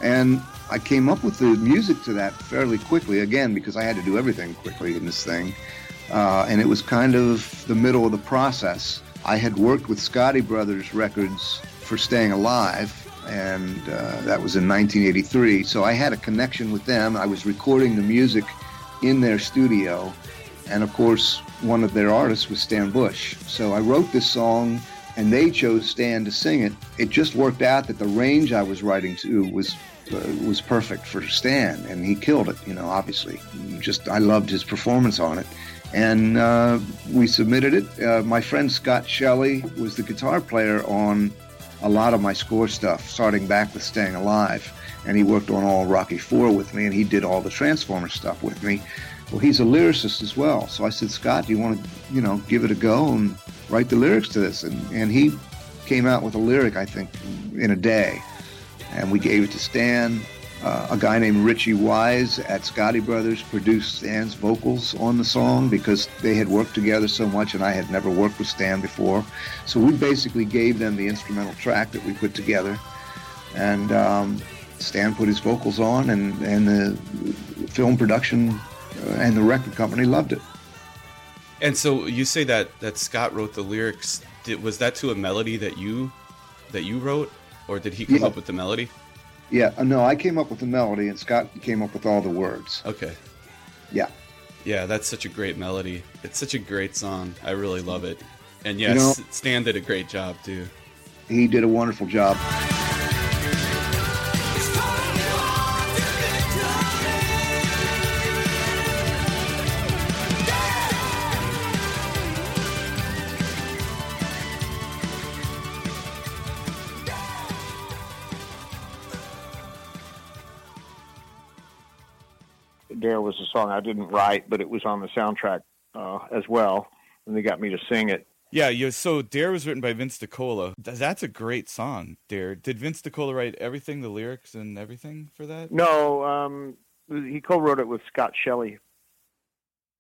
And I came up with the music to that fairly quickly, again, because I had to do everything quickly in this thing. And it was kind of the middle of the process. I had worked with Scotty Brothers Records for Staying Alive, and that was in 1983. So I had a connection with them. I was recording the music in their studio. And, of course, one of their artists was Stan Bush. So I wrote this song, and they chose Stan to sing it. It just worked out that the range I was writing to was perfect for Stan, and he killed it, obviously. Just, I loved his performance on it. And we submitted it. My friend Scott Shelley was the guitar player on a lot of my score stuff, starting back with Staying Alive. And he worked on all Rocky IV with me, and he did all the Transformers stuff with me. Well, he's a lyricist as well. So I said, Scott, do you want to, give it a go and write the lyrics to this? And he came out with a lyric, I think, in a day. And we gave it to Stan. A guy named Richie Wise at Scotty Brothers produced Stan's vocals on the song because they had worked together so much and I had never worked with Stan before. So we basically gave them the instrumental track that we put together. And Stan put his vocals on and the film production... and the record company loved it. And so you say that Scott wrote the lyrics. Was that to a melody that you wrote, or did he come up with the melody? Yeah, no, I came up with the melody, and Scott came up with all the words. Okay. Yeah, that's such a great melody. It's such a great song. I really love it. And yes, Stan did a great job too. He did a wonderful job. Dare was a song I didn't write, but it was on the soundtrack as well, and they got me to sing it. Yeah, so Dare was written by Vince DiCola. That's a great song, Dare. Did Vince DiCola write everything, the lyrics and everything for that? No, he co-wrote it with Scott Shelley.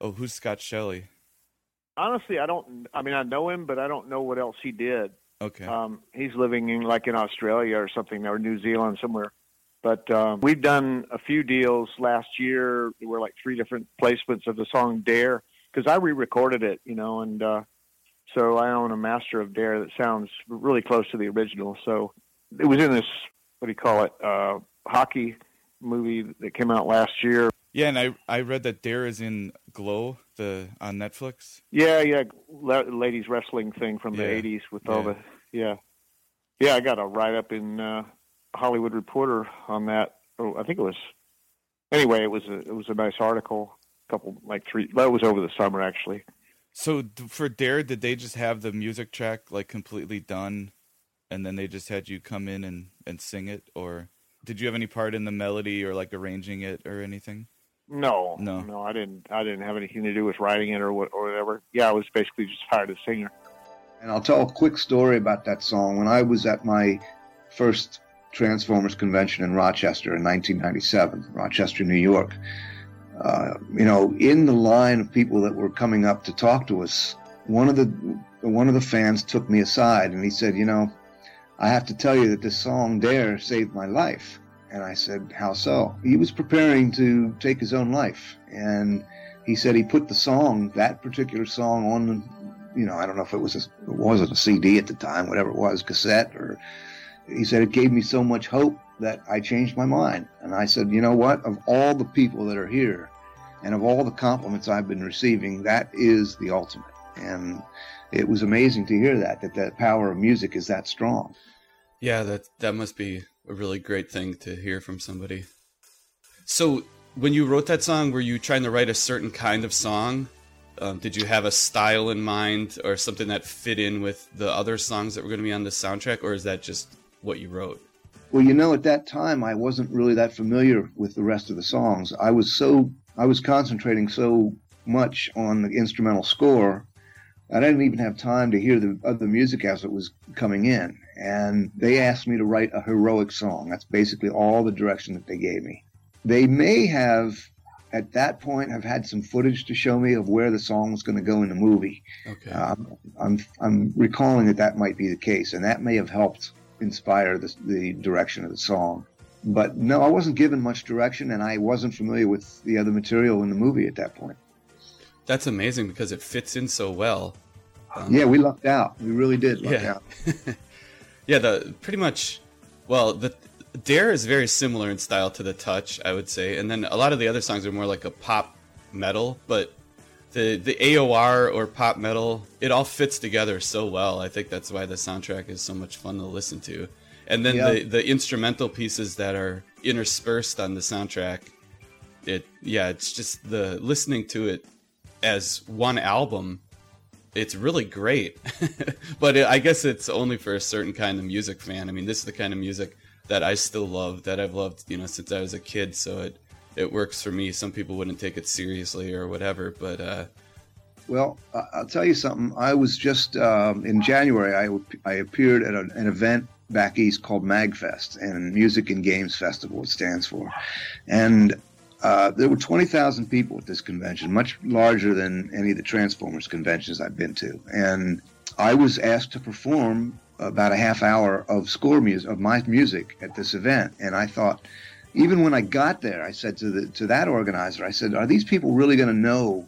Oh, who's Scott Shelley? Honestly, I know him, but I don't know what else he did. Okay. He's living in Australia or something, or New Zealand, somewhere. But we've done a few deals last year. There were 3 different placements of the song Dare, because I re-recorded it, and so I own a master of Dare that sounds really close to the original. So it was in this, hockey movie that came out last year. Yeah, and I read that Dare is in Glow on Netflix. Yeah, ladies wrestling thing from the 80s with all the... Yeah. Yeah, I got a write-up in Hollywood Reporter on that. Oh, I think it was... Anyway, it was a nice article. That was over the summer, actually. So for Dare, did they just have the music track, completely done, and then they just had you come in and sing it? Or did you have any part in the melody or, arranging it or anything? No, I didn't have anything to do with writing it or whatever. Yeah, I was basically just hired as a singer. And I'll tell a quick story about that song. When I was at my first Transformers convention in Rochester in 1997, Rochester, New York, in the line of people that were coming up to talk to us, one of the fans took me aside and he said, I have to tell you that this song Dare saved my life. And I said, how so? He was preparing to take his own life. And he said he put that particular song on, I don't know if it wasn't a CD at the time, whatever it was, cassette, or he said it gave me so much hope that I changed my mind. And I said, you know what? Of all the people that are here and of all the compliments I've been receiving, that is the ultimate. And it was amazing to hear that power of music is that strong. Yeah, that must be a really great thing to hear from somebody. So when you wrote that song, were you trying to write a certain kind of song? Did you have a style in mind or something that fit in with the other songs that were going to be on the soundtrack? Or is that just what you wrote? Well, at that time, I wasn't really that familiar with the rest of the songs. I was concentrating so much on the instrumental score I didn't even have time to hear the other music as it was coming in. And they asked me to write a heroic song. That's basically all the direction that they gave me. They may have, at that point, have had some footage to show me of where the song was going to go in the movie. Okay. I'm recalling that might be the case, and that may have helped inspire the direction of the song. But no, I wasn't given much direction, and I wasn't familiar with the other material in the movie at that point. That's amazing because it fits in so well. Yeah, we lucked out. We really did luck out. Yeah, the Dare is very similar in style to The Touch, I would say. And then a lot of the other songs are more like a pop metal, but the AOR or pop metal, it all fits together so well. I think that's why the soundtrack is so much fun to listen to. And then the instrumental pieces that are interspersed on the soundtrack, it's just the listening to it as one album, it's really great. But I guess it's only for a certain kind of music fan. I mean, this is the kind of music that I still love, that I've loved, since I was a kid. So it works for me. Some people wouldn't take it seriously or whatever, but... Well, I'll tell you something. I was just, in January, I appeared at an event back east called MAGFest, and Music and Games Festival, it stands for. And there were 20,000 people at this convention, much larger than any of the Transformers conventions I've been to. And I was asked to perform about a half hour of score music, of my music at this event. And I thought, even when I got there, I said to that organizer, I said, are these people really going to know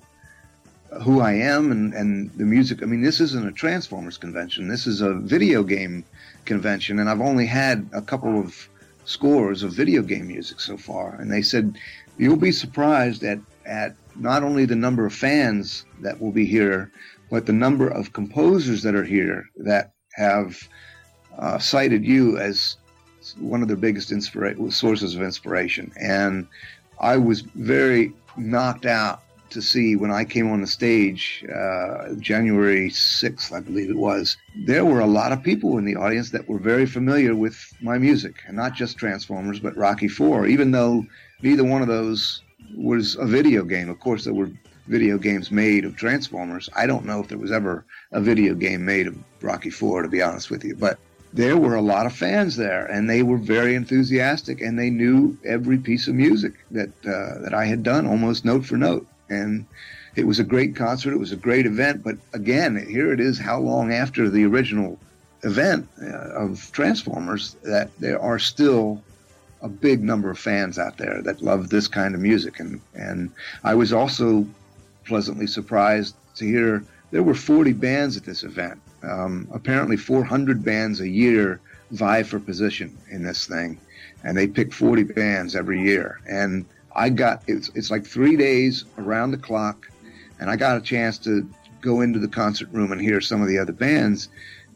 who I am and the music? I mean, this isn't a Transformers convention. This is a video game convention. And I've only had a couple of scores of video game music so far. And they said, you'll be surprised at not only the number of fans that will be here, but the number of composers that are here that have cited you as one of their biggest sources of inspiration. And I was very knocked out to see when I came on the stage, January 6th, I believe it was, there were a lot of people in the audience that were very familiar with my music, and not just Transformers, but Rocky IV, even though neither one of those was a video game. Of course, there were video games made of Transformers. I don't know if there was ever a video game made of Rocky IV, to be honest with you, but there were a lot of fans there, and they were very enthusiastic, and they knew every piece of music that I had done, almost note for note. And it was a great concert. It was a great event. But again, here it is how long after the original event of Transformers that there are still a big number of fans out there that love this kind of music. And I was also pleasantly surprised to hear there were 40 bands at this event. Apparently 400 bands a year vie for position in this thing. And they pick 40 bands every year. And I got, it's like 3 days around the clock, and I got a chance to go into the concert room and hear some of the other bands,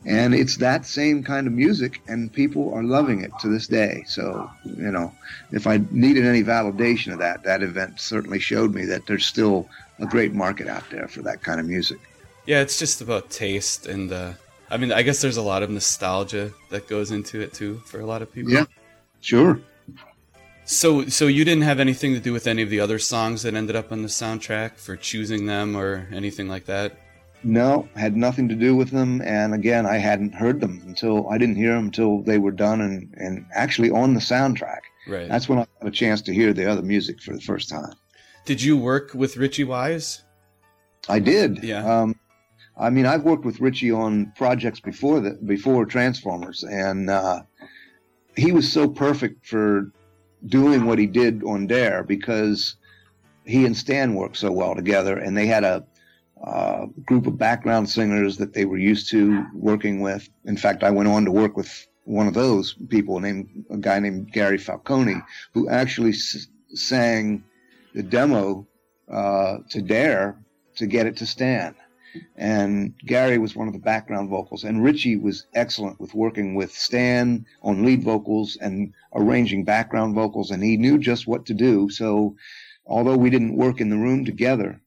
and it's that same kind of music, and people are loving it to this day. So, you know, if I needed any validation of that, that event certainly showed me that there's still a great market out there for that kind of music. Yeah, it's just about taste, and I mean, I guess there's a lot of nostalgia that goes into it too for a lot of people. Yeah, sure. So you didn't have anything to do with any of the other songs that ended up on the soundtrack for choosing them or anything like that? No, had nothing to do with them. And again, I hadn't heard them until I didn't hear them until they were done and actually on the soundtrack. Right. That's when I got a chance to hear the other music for the first time. Did you work with Richie Wise? I did. Yeah. I mean, I've worked with Richie on projects before Transformers, and he was so perfect for doing what he did on Dare, because he and Stan worked so well together, and they had a group of background singers that they were used to working with. In fact, I went on to work with one of those people, a guy named Gary Falcone, who actually sang the demo to Dare to get it to Stan. And Gary was one of the background vocals, and Richie was excellent with working with Stan on lead vocals and arranging background vocals, and he knew just what to do. So although we didn't work in the room together,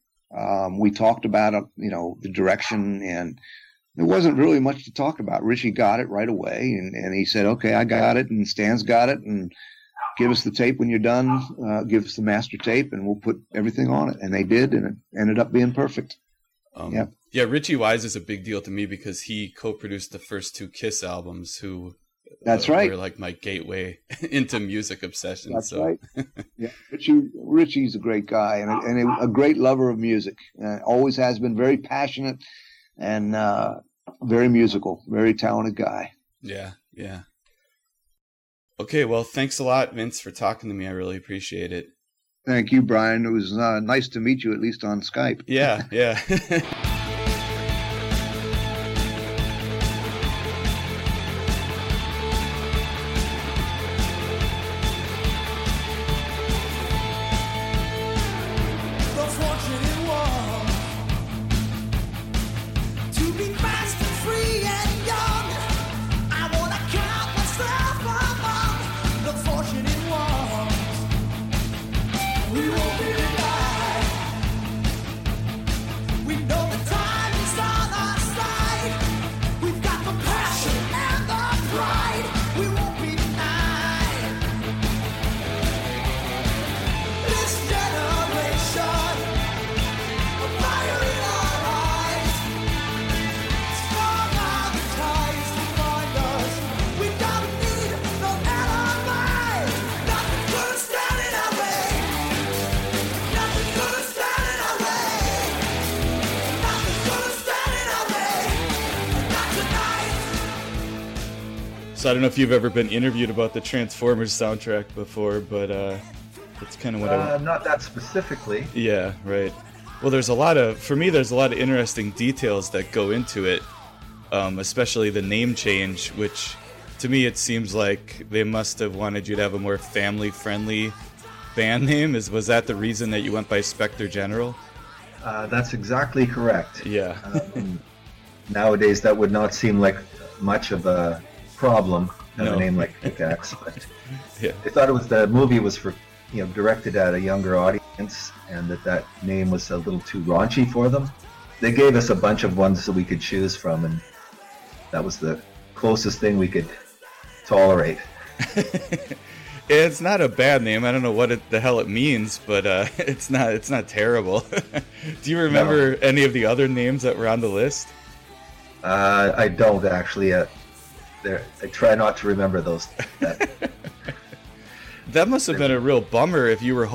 we talked about, the direction, and there wasn't really much to talk about. Richie got it right away, and he said, okay, I got it, and Stan's got it, and give us the tape when you're done, give us the master tape, and we'll put everything on it. And they did, and it ended up being perfect. Yeah, Richie Wise is a big deal to me because he co-produced the first two Kiss albums, who that's right. were like my gateway into music obsession. That's so. Right. Yeah, Richie's a great guy and a great lover of music. Always has been, very passionate and very musical, very talented guy. Yeah. Okay, well, thanks a lot, Vince, for talking to me. I really appreciate it. Thank you, Brian. It was nice to meet you, at least on Skype. Yeah. I don't know if you've ever been interviewed about the Transformers soundtrack before, but that's kind of what I... Not that specifically. Yeah, right. Well, there's a lot of interesting details that go into it, especially the name change, which to me it seems like they must have wanted you to have a more family-friendly band name. Was that the reason that you went by Spectre General? That's exactly correct. Yeah. Nowadays that would not seem like much of a... problem of a name like Kick Axe, but yeah. They thought it was the movie was for directed at a younger audience, and that name was a little too raunchy for them. They gave us a bunch of ones that we could choose from, and that was the closest thing we could tolerate. It's not a bad name. I don't know what the hell it means, but it's not terrible. Do you remember any of the other names that were on the list? I don't actually. I try not to remember those. That must have been a real bummer if you were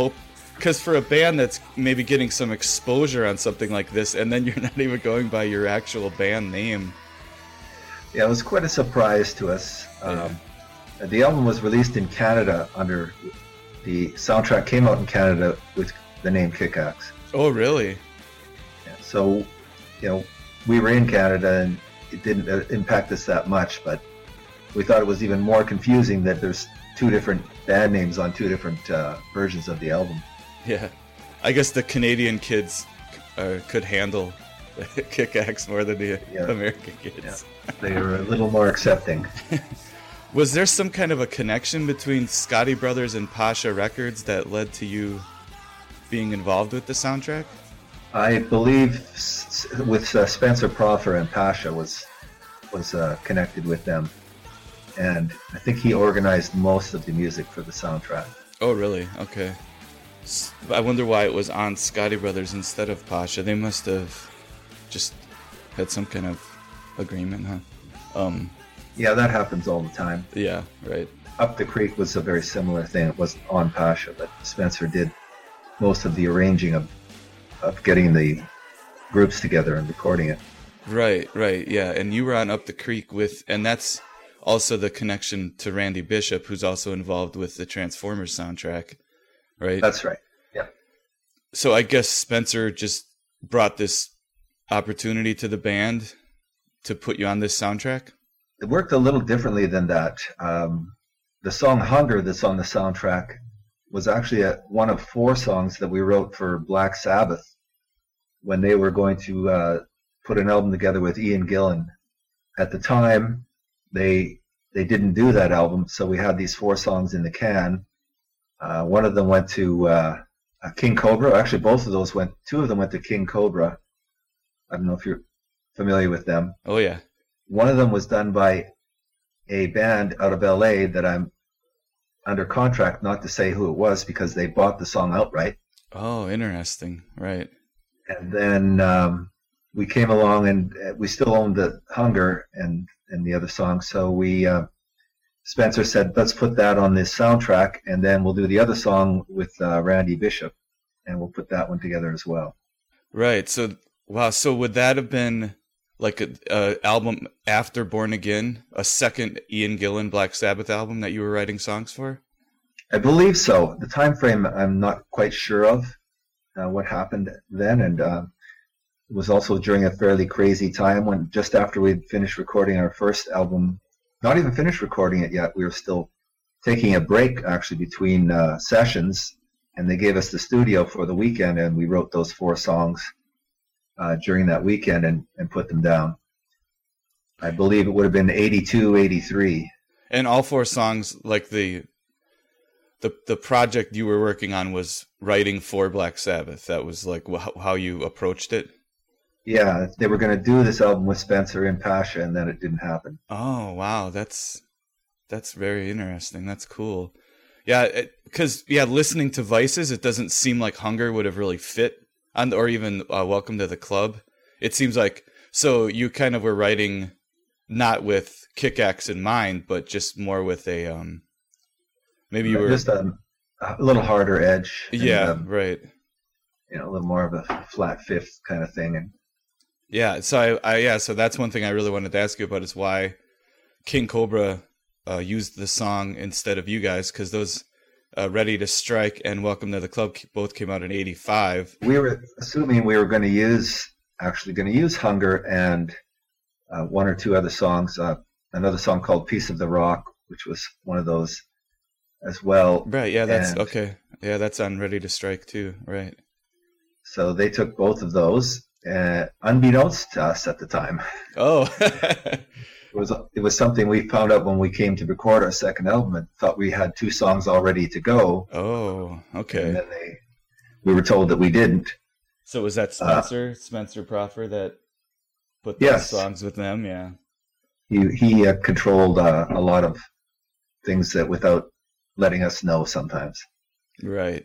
because for a band that's maybe getting some exposure on something like this, and then you're not even going by your actual band name. Yeah, it was quite a surprise to us. The album was released in Canada under the soundtrack came out in Canada with the name Kick Axe. Oh, really? Yeah, so, we were in Canada, and it didn't impact us that much, but we thought it was even more confusing that there's two different band names on two different versions of the album. Yeah. I guess the Canadian kids could handle Kick Axe more than the American kids. Yeah. They were a little more accepting. Was there some kind of a connection between Scotty Brothers and Pasha Records that led to you being involved with the soundtrack? I believe with Spencer Proffer and Pasha was connected with them. And I think he organized most of the music for the soundtrack. Oh, really? Okay. I wonder why it was on Scotty Brothers instead of Pasha. They must have just had some kind of agreement, huh? Yeah, that happens all the time. Yeah, right. Up the Creek was a very similar thing. It wasn't on Pasha, but Spencer did most of the arranging of getting the groups together and recording it. Right, yeah. And you were on Up the Creek and that's also the connection to Randy Bishop, who's also involved with the Transformers soundtrack, right? That's right, yeah. So I guess Spencer just brought this opportunity to the band to put you on this soundtrack? It worked a little differently than that. The song Hunger that's on the soundtrack was actually one of four songs that we wrote for Black Sabbath when they were going to put an album together with Ian Gillan. At the time, they didn't do that album, so we had these four songs in the can. One of them went to King Cobra. Actually, both of those two of them went to King Cobra. I don't know if you're familiar with them. Oh, yeah. One of them was done by a band out of L.A. that I'm under contract not to say who it was because they bought the song outright. Oh, interesting. Right. And then we came along and we still owned the Hunger and the other song. So Spencer said, let's put that on this soundtrack and then we'll do the other song with Randy Bishop and we'll put that one together as well. Right. So, wow. So would that have been like an album after Born Again, a second Ian Gillan Black Sabbath album that you were writing songs for? I believe so. The time frame I'm not quite sure of what happened then, and it was also during a fairly crazy time when just after we'd finished recording our first album, not even finished recording it yet, we were still taking a break actually between sessions, and they gave us the studio for the weekend, and we wrote those four songs during that weekend and put them down. I believe it would have been 82, 83. And all four songs, like the project you were working on was writing for Black Sabbath. That was like how you approached it? Yeah, they were going to do this album with Spencer and Pasha, and then it didn't happen. Oh, wow. That's very interesting. That's cool. Yeah, because listening to Vices, it doesn't seem like Hunger would have really fit. Or even Welcome to the Club. It seems like, so you kind of were writing not with Kick Axe in mind, but just more with a, maybe you were... Just a little harder edge. Yeah, and, right. You know, a little more of a flat fifth kind of thing. And yeah, so so that's one thing I really wanted to ask you about is why King Cobra used the song instead of you guys, because those... Ready to Strike and Welcome to the Club both came out in 85. We were assuming we were going to use Hunger and one or two other songs, another song called Piece of the Rock, which was one of those as well. Right, yeah, that's okay. Yeah, that's on Ready to Strike too, right. So they took both of those, unbeknownst to us at the time. Oh. It was something we found out when we came to record our second album and thought we had two songs all ready to go. Oh, okay. And then we were told that we didn't. So was that Spencer Proffer that put those songs with them? Yeah. He controlled a lot of things that without letting us know sometimes. Right.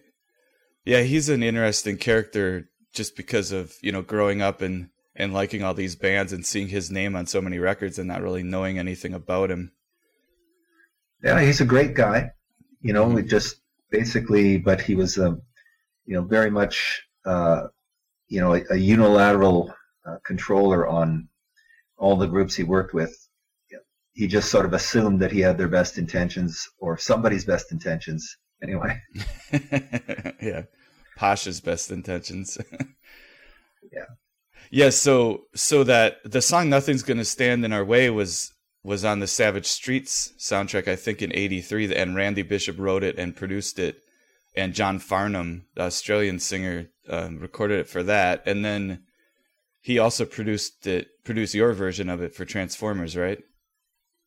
Yeah, he's an interesting character just because of, growing up and liking all these bands and seeing his name on so many records and not really knowing anything about him. Yeah, he's a great guy. We just basically, but he was, very much, a unilateral controller on all the groups he worked with. He just sort of assumed that he had their best intentions or somebody's best intentions anyway. Yeah. Pasha's best intentions. Yeah. Yeah, so that the song Nothing's Gonna Stand in Our Way was on the Savage Streets soundtrack, I think, in 83, and Randy Bishop wrote it and produced it. and John Farnham, the Australian singer, recorded it for that. And then he also produced your version of it for Transformers, right?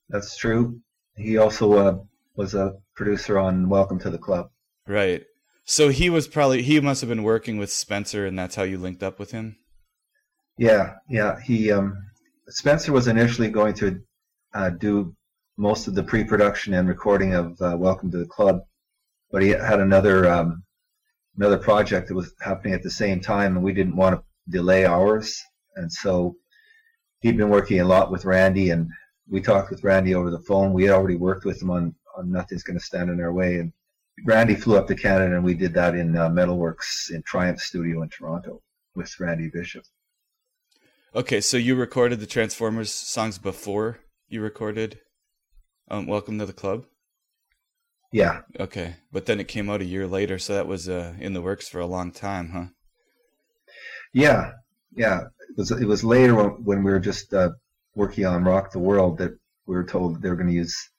That's true. He also was a producer on Welcome to the Club. Right. So he must have been working with Spencer, and that's how you linked up with him? Yeah. Spencer was initially going to do most of the pre-production and recording of Welcome to the Club, but he had another project that was happening at the same time, and we didn't want to delay ours. And so he'd been working a lot with Randy, and we talked with Randy over the phone. We had already worked with him on Nothing's Going to Stand in Our Way, and Randy flew up to Canada, and we did that in Metalworks in Triumph Studio in Toronto with Randy Bishop. Okay, so you recorded the Transformers songs before you recorded Welcome to the Club? Yeah. Okay, but then it came out a year later, so that was in the works for a long time, huh? Yeah. It was later when we were just working on Rock the World that we were told they were going to use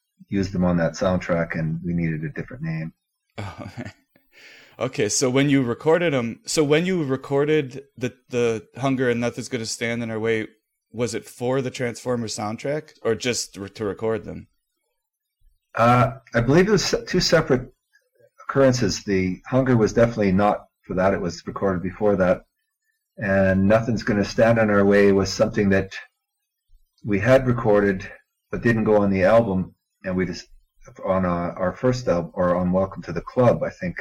them on that soundtrack, and we needed a different name. Oh, okay, so when you recorded them, the Hunger and Nothing's Gonna Stand in Our Way, was it for the Transformers soundtrack or just to record them? I believe it was two separate occurrences. The Hunger was definitely not for that. It was recorded before that. And Nothing's Gonna Stand in Our Way was something that we had recorded but didn't go on the album, and we just on our first album, or on Welcome to the Club, I think.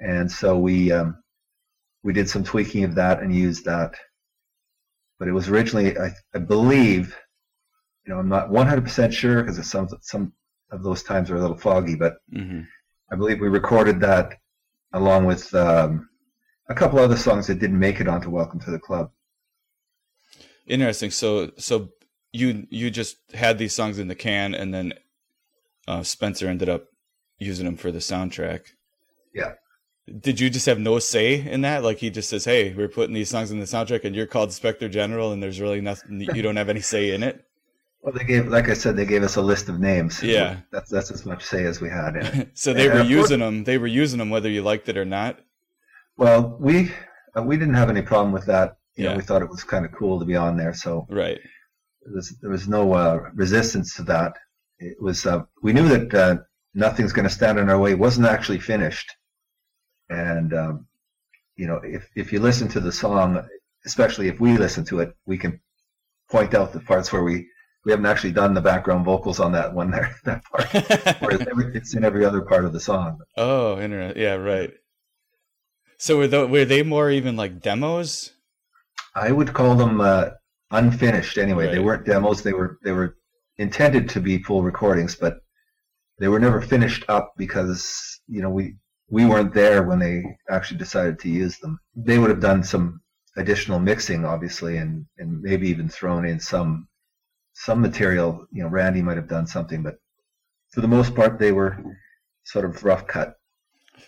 And so we did some tweaking of that and used that. But it was originally, I believe, I'm not 100% sure because some of those times are a little foggy, but I believe we recorded that along with a couple other songs that didn't make it onto Welcome to the Club. Interesting. So you just had these songs in the can, and then Spencer ended up using them for the soundtrack. Yeah. Did you just have no say in that? Like, he just says, hey, we're putting these songs in the soundtrack and you're called Spectre General and there's really nothing, you don't have any say in it? Well, they gave us a list of names. Yeah. That's as much say as we had in it. So they were using them. They were using them whether you liked it or not. Well, we didn't have any problem with that. We thought it was kind of cool to be on there. So right. There was no resistance to that. It was we knew that Nothing's Going to Stand in Our Way wasn't actually finished. And, if you listen to the song, especially if we listen to it, we can point out the parts where we haven't actually done the background vocals on that one there, that part. Whereas it's in every other part of the song. Oh, interesting. Yeah, right. So were they more even like demos? I would call them unfinished anyway. Right. They weren't demos. They were intended to be full recordings, but they were never finished up because, we weren't there when they actually decided to use them. They would have done some additional mixing, obviously, and maybe even thrown in some material. Randy might have done something, but for the most part, they were sort of rough cut.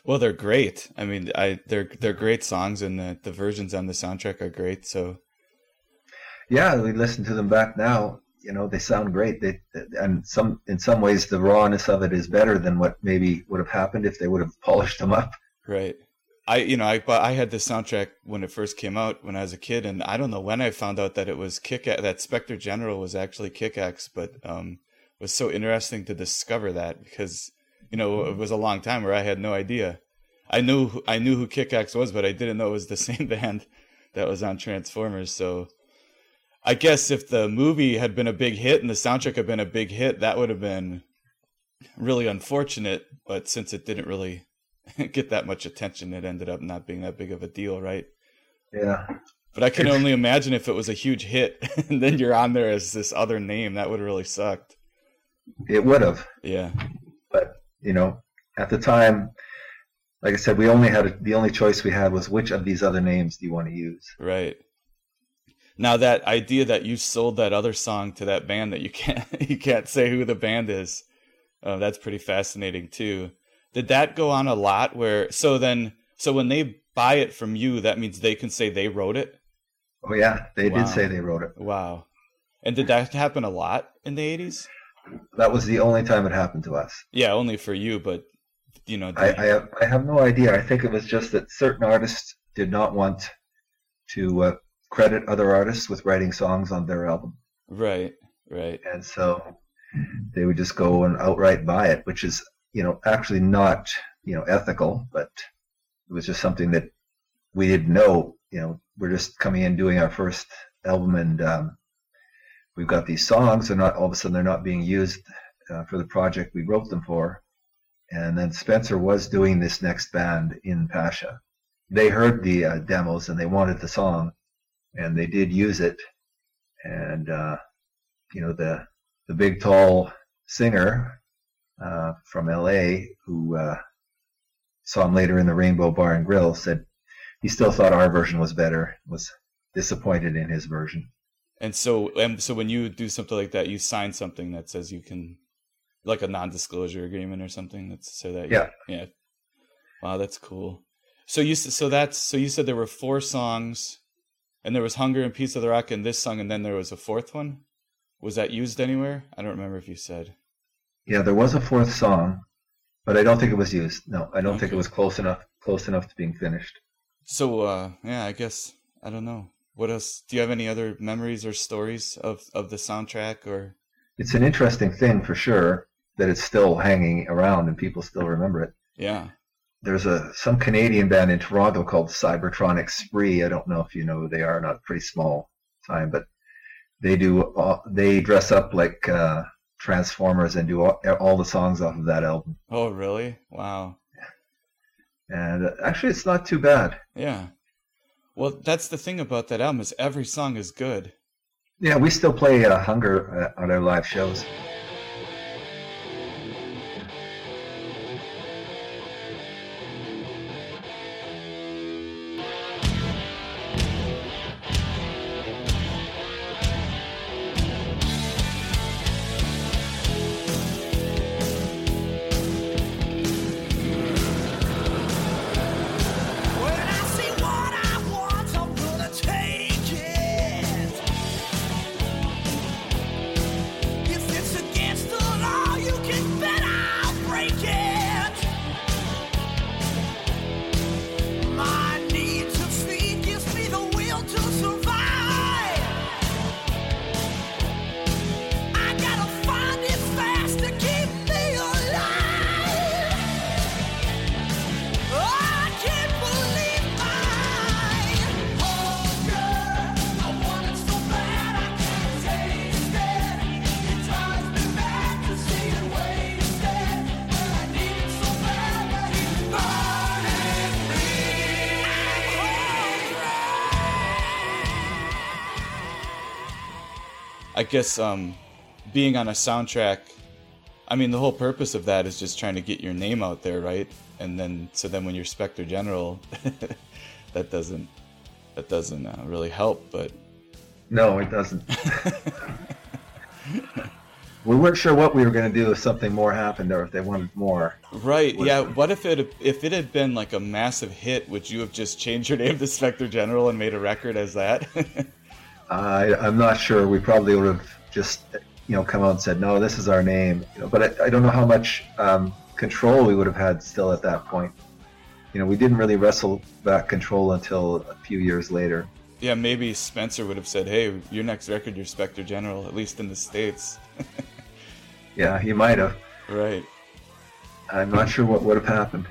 Well, they're great. I mean, they're great songs, and the versions on the soundtrack are great. So, yeah, we listen to them back now. They sound great. In some ways, the rawness of it is better than what maybe would have happened if they would have polished them up. Right. I had this soundtrack when it first came out when I was a kid, and I don't know when I found out that it was that Spectre General was actually Kick Axe, but it was so interesting to discover that because it was a long time where I had no idea. I knew who Kick Axe was, but I didn't know it was the same band that was on Transformers. So. I guess if the movie had been a big hit and the soundtrack had been a big hit, that would have been really unfortunate. But since it didn't really get that much attention, it ended up not being that big of a deal, right? Yeah. But I can only imagine if it was a huge hit and then you're on there as this other name, that would have really sucked. It would have. Yeah. But, at the time, like I said, we only had the only choice we had was which of these other names do you want to use? Right. Now that idea that you sold that other song to that band that you can't say who the band is, that's pretty fascinating too. Did that go on a lot? So when they buy it from you, that means they can say they wrote it. Oh yeah, they did say they wrote it. Wow. And did that happen a lot in the 80s? That was the only time it happened to us. Yeah, only for you, but you know. I have no idea. I think it was just that certain artists did not want to credit other artists with writing songs on their album. Right, right. And so they would just go and outright buy it, which is, you know, actually not, you know, ethical, but it was just something that we didn't know. You know, we're just coming in doing our first album, and we've got these songs, and all of a sudden they're not being used for the project we wrote them for. And then Spencer was doing this next band in Pasha. They heard the demos and they wanted the song, and they did use it. And you know, the big tall singer from L.A. who saw him later in the Rainbow Bar and Grill said he still thought our version was better. Was disappointed in his version. And so when you do something like that, you sign something that says you can, like a non-disclosure agreement or something that's so that yeah. Wow, that's cool. So you said there were four songs, and there was Hunger and Piece of the Rock and this song, and then there was a fourth one. Was that used anywhere? I don't remember if you said. Yeah, there was a fourth song, but I don't think it was used. No, I don't think it was close enough to being finished. So yeah, I guess I don't know. What else? Do you have any other memories or stories of the soundtrack? Or it's an interesting thing for sure that it's still hanging around and people still remember it. Yeah. There's some Canadian band in Toronto called Cybertronic Spree. I don't know if you know who they are, not pretty small time, but they dress up like Transformers and do all the songs off of that album. Oh, really? Wow. And actually, it's not too bad. Yeah. Well, that's the thing about that album is every song is good. Yeah, we still play Hunger on our live shows. I guess being on a soundtrack, I mean, the whole purpose of that is just trying to get your name out there, right? And then, so when you're Spectre General, that doesn't really help. But no, it doesn't. We weren't sure what we were going to do if something more happened or if they wanted more. Right? Yeah. What if it had been like a massive hit? Would you have just changed your name to Spectre General and made a record as that? I'm not sure. We probably would have just, you know, come out and said, no, this is our name. You know, but I don't know how much control we would have had still at that point. You know, we didn't really wrestle back control until a few years later. Yeah, maybe Spencer would have said, hey, your next record, you're Spectre General, at least in the States. Yeah, he might have. Right. I'm not sure what would have happened.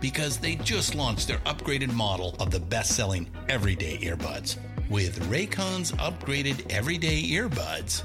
because they just launched their upgraded model of the best-selling everyday earbuds. With Raycon's upgraded everyday earbuds,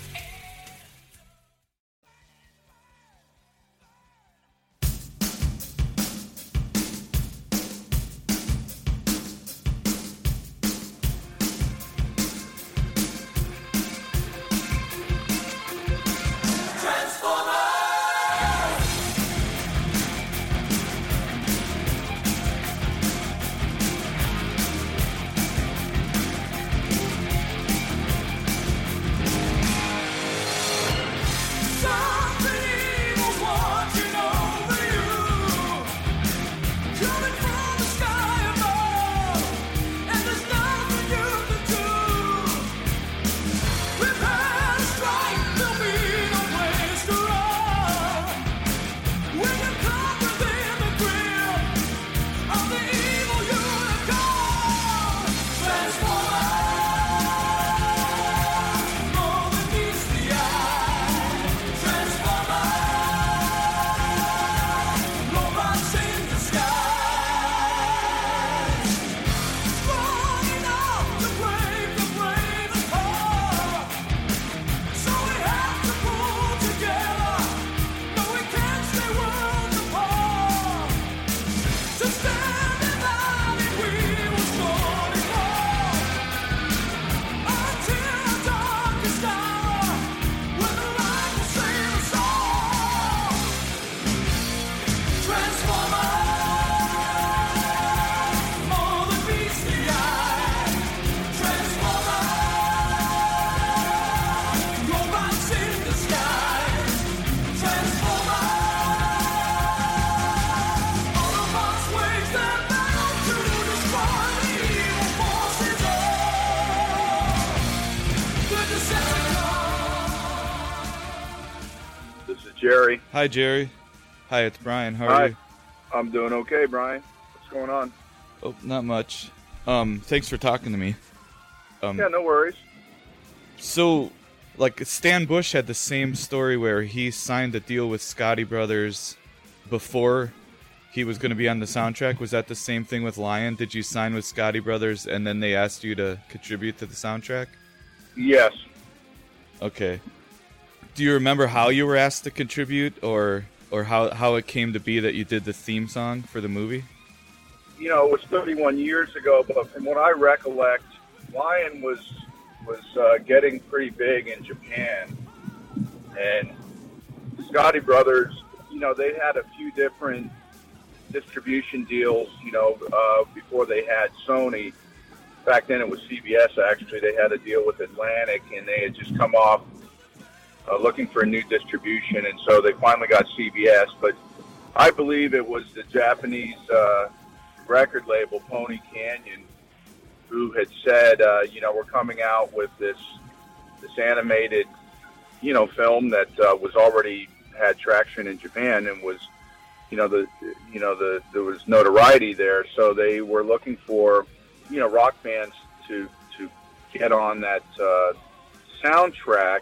Jerry. Hi, Jerry. Hi, it's Brian. How are you? I'm doing okay, Brian. What's going on? Oh, not much. Thanks for talking to me. Yeah, no worries. So, like, Stan Bush had the same story where he signed a deal with Scotty Brothers before he was going to be on the soundtrack. Was that the same thing with Lion? Did you sign with Scotty Brothers and then they asked you to contribute to the soundtrack? Yes. Okay. Do you remember how you were asked to contribute, or or how it came to be that you did the theme song for the movie? You know, it was 31 years ago, but from what I recollect, Lion was getting pretty big in Japan, and Scotty Brothers, you know, they had a few different distribution deals, you know, before they had Sony. Back then it was CBS, actually. They had a deal with Atlantic, and they had just come off looking for a new distribution, and so they finally got CBS. But I believe it was the Japanese record label, Pony Canyon, who had said, you know, we're coming out with this animated, you know, film that was already had traction in Japan and was, there was notoriety there. So they were looking for, you know, rock bands to get on that soundtrack.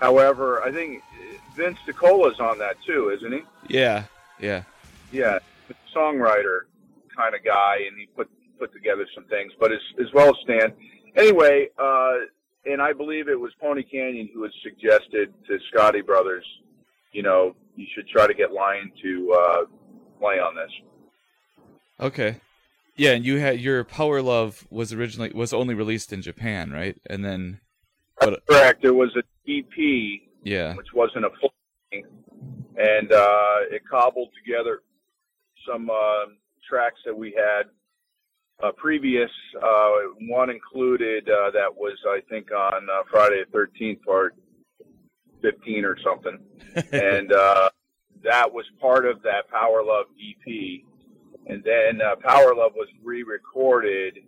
However, I think Vince DiCola's on that too, isn't he? Yeah. Songwriter kind of guy, and he put together some things, but as well as Stan. Anyway, and I believe it was Pony Canyon who had suggested to Scotty Brothers, you know, you should try to get Lion to play on this. Okay. Yeah, and you had your Power Love was only released in Japan, right? And then that's correct. It was an EP, which wasn't a full thing, and it cobbled together some tracks that we had. Previous, one included that was, I think, on Friday the 13th, part 15 or something. And that was part of that Power Love EP. And then Power Love was re-recorded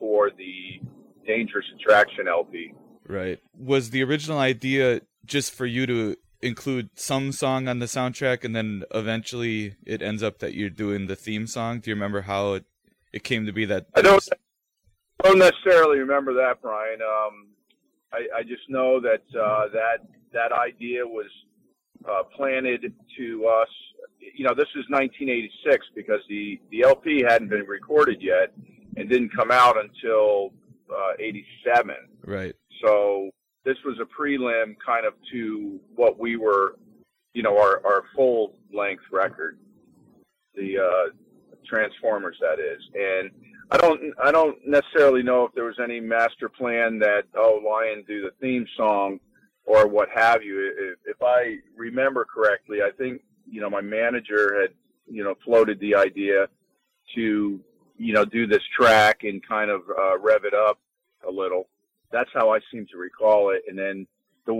for the Dangerous Attraction LP. Right. Was the original idea just for you to include some song on the soundtrack, and then eventually it ends up that you're doing the theme song? Do you remember how it came to be that? I don't necessarily remember that, Brian. I just know that that idea was planted to us. You know, this is 1986 because the LP hadn't been recorded yet and didn't come out until 87. Right. So this was a prelim kind of to what we were, you know, our full length record. The Transformers, that is. And I don't necessarily know if there was any master plan that, Lion, do the theme song or what have you. If I remember correctly, I think, you know, my manager had, you know, floated the idea to, you know, do this track and kind of rev it up a little. That's how I seem to recall it. And then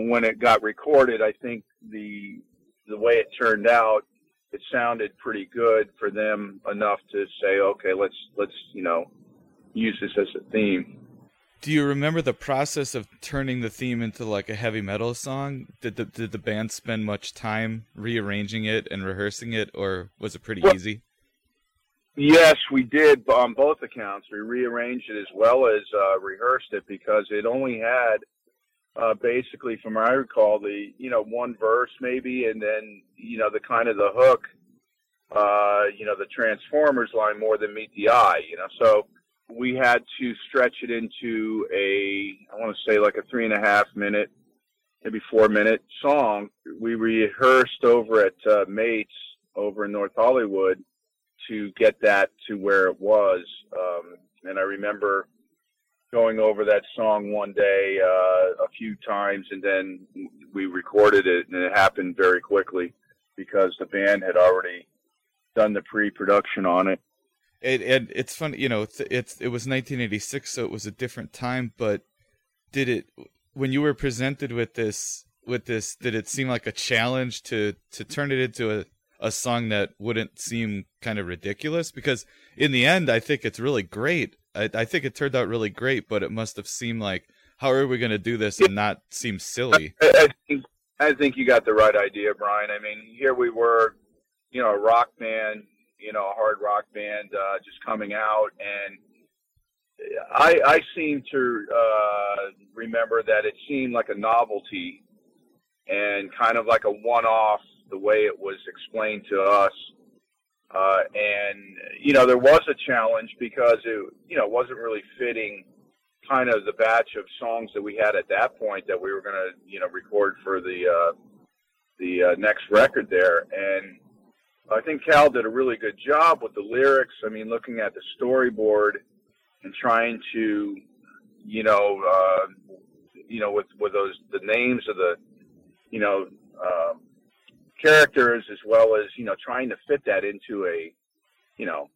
when it got recorded, I think the way it turned out, it sounded pretty good for them enough to say, okay, let's you know, use this as a theme. Do you remember the process of turning the theme into like a heavy metal song? Did the band spend much time rearranging it and rehearsing it, or was it pretty easy? Yes, we did on both accounts. We rearranged it as well as rehearsed it because it only had basically, from what I recall, the, you know, one verse maybe, and then, you know, the kind of the hook, you know, the Transformers line more than meet the eye, you know. So we had to stretch it into I want to say like a 3.5 minute, maybe 4 minute song. We rehearsed over at Mates over in North Hollywood to get that to where it was. And I remember going over that song one day a few times, and then we recorded it, and it happened very quickly because the band had already done the pre-production on it. And it's funny, you know, it was 1986, so it was a different time, but when you were presented with this, did it seem like a challenge to turn it into a song that wouldn't seem kind of ridiculous? Because in the end, I think it's really great. I think it turned out really great, but it must have seemed like, how are we going to do this and not seem silly? I think you got the right idea, Brian. I mean, here we were, you know, a rock band, you know, a hard rock band just coming out. And I seem to remember that it seemed like a novelty and kind of like a one-off the way it was explained to us. And, you know, there was a challenge because it, you know, wasn't really fitting kind of the batch of songs that we had at that point that we were going to, you know, record for the the next record there. And I think Cal did a really good job with the lyrics. I mean, looking at the storyboard and trying to, with those, the names of the, characters, as well as, trying to fit that into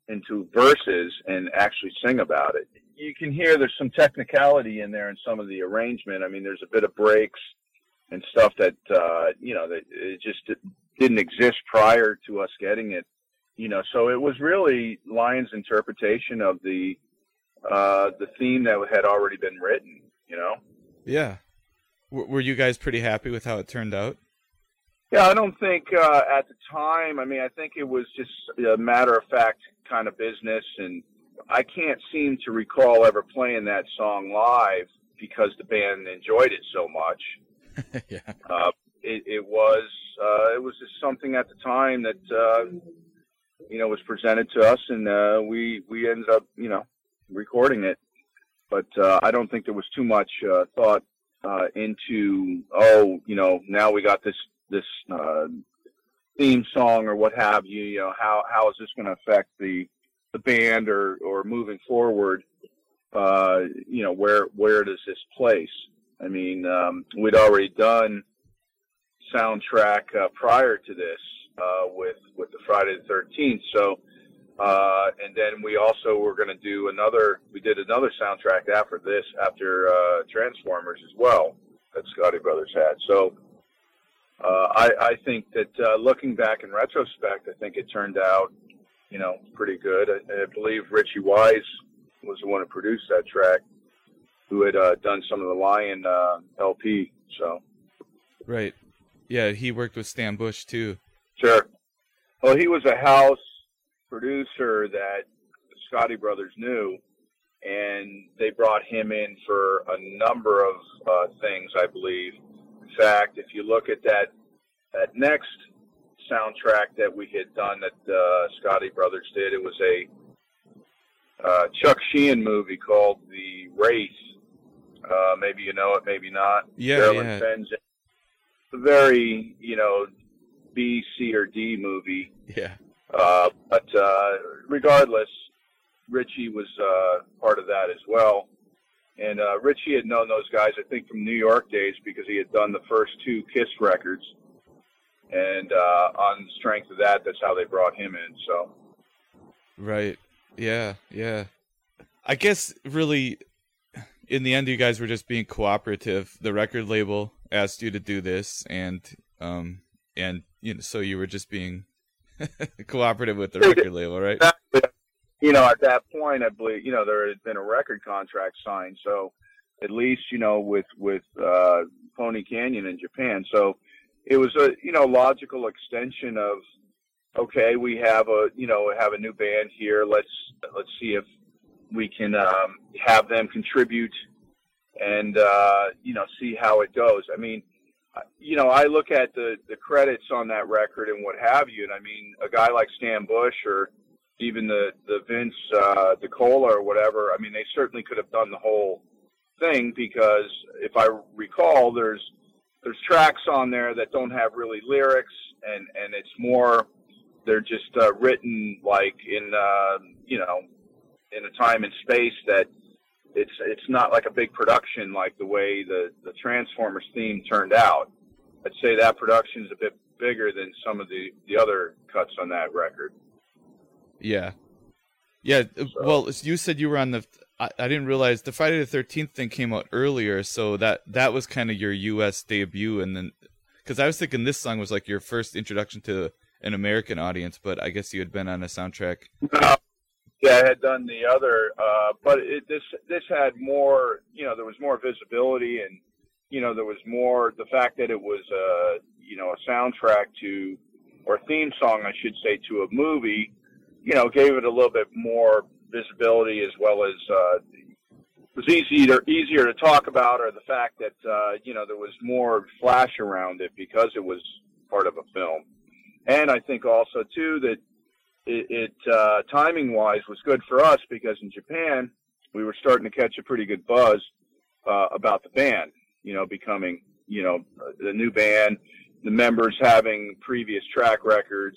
into verses and actually sing about it. You can hear there's some technicality in there in some of the arrangement. I mean, there's a bit of breaks and stuff that, that it just didn't exist prior to us getting it, so it was really Lion's interpretation of the theme that had already been written, Yeah. Were you guys pretty happy with how it turned out? Yeah, I don't think at the time, I mean, I think it was just a matter-of-fact kind of business, and I can't seem to recall ever playing that song live because the band enjoyed it so much. Yeah. It was just something at the time that, was presented to us, and we ended up, recording it. But I don't think there was too much thought into, now we got this theme song or what have you, how is this going to affect the band or moving forward, where does this place? I mean, we'd already done soundtrack prior to this with the Friday the 13th. So, and then we also were going to do another soundtrack after this, after Transformers as well, that Scotty Brothers had. So, I think that looking back in retrospect, I think it turned out, pretty good. I believe Richie Wise was the one who produced that track, who had done some of the Lion LP. So, right, yeah, he worked with Stan Bush too. Sure. Well, he was a house producer that the Scotty Brothers knew, and they brought him in for a number of things, I believe. In fact, if you look at that next soundtrack that we had done that the Scotty Brothers did, it was a Chuck Sheehan movie called The Wraith. Maybe you know it, maybe not. Yeah, Marilyn Fenz. It's a very, B, C, or D movie. Yeah. But regardless, Richie was part of that as well. And Richie had known those guys, I think, from New York days because he had done the first two Kiss records. And on the strength of that, that's how they brought him in. So, right. Yeah, yeah. I guess, really, in the end, you guys were just being cooperative. The record label asked you to do this, and so you were just being cooperative with the record label, right? At that point, I believe, there had been a record contract signed. So at least, with Pony Canyon in Japan. So it was a, logical extension of, okay, we have a new band here. Let's see if we can have them contribute and, see how it goes. I mean, I look at the credits on that record and what have you. And I mean, a guy like Stan Bush or even the Vince DiCola or whatever, I mean, they certainly could have done the whole thing because if I recall, there's tracks on there that don't have really lyrics and it's more, they're just written like in a time and space that it's not like a big production like the way the Transformers theme turned out. I'd say that production is a bit bigger than some of the other cuts on that record. Yeah. Yeah. Well, you said you were on I didn't realize the Friday the 13th thing came out earlier. So that was kind of your U.S. debut. And then, cause I was thinking this song was like your first introduction to an American audience, but I guess you had been on a soundtrack. Yeah. I had done the other, but this had more, there was more visibility and, there was more, the fact that it was, a soundtrack to, or theme song, I should say, to a movie. Gave it a little bit more visibility as well as it was easier to talk about, or the fact that, there was more flash around it because it was part of a film. And I think also, too, that it timing-wise was good for us because in Japan, we were starting to catch a pretty good buzz about the band, becoming, the new band. the members having previous track records,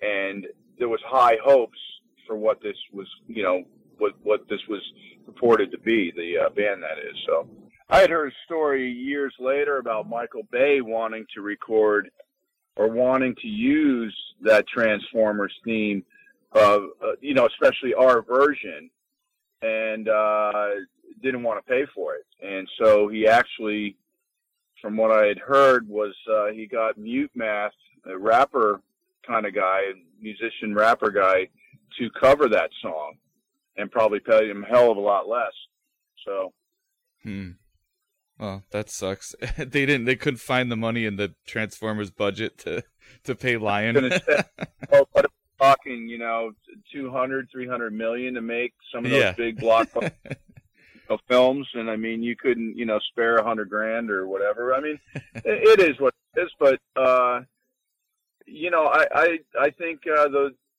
and there was high hopes for what this was, you know, what this was purported to be, the band that is. So I had heard a story years later about Michael Bay wanting to record or wanting to use that Transformers theme of, you know, especially our version, and didn't want to pay for it. And so he actually, from what I had heard, was he got Mute Math, a rapper kind of guy, musician rapper guy, to cover that song and probably paid him a hell of a lot less. So, well, that sucks. They couldn't find the money in the Transformers budget to pay Lion. Well, but talking, you know, 200, 300 million to make some of those big blockbuster films. And I mean, you couldn't, you know, spare $100,000 or whatever. I mean, it is what it is, but, you know, I think,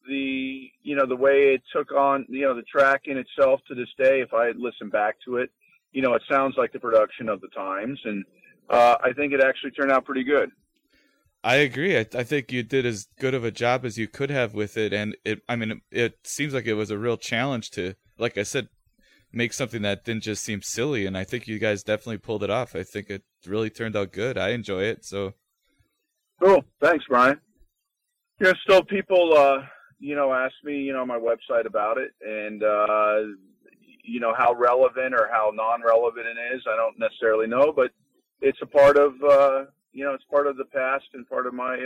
the you know, the way it took on, you know, the track in itself to this day, if I had listened back to it, you know, it sounds like the production of the times, and I think it actually turned out pretty good. I agree. I think you did as good of a job as you could have with it, and it seems like it was a real challenge to, like I said, make something that didn't just seem silly, and I think you guys definitely pulled it off. I think it really turned out good. I enjoy it. So cool. Thanks, Brian. Yeah, still people you know, asked me, you know, my website about it, and, you know, how relevant or how non-relevant it is, I don't necessarily know, but it's a part of, you know, it's part of the past and part of my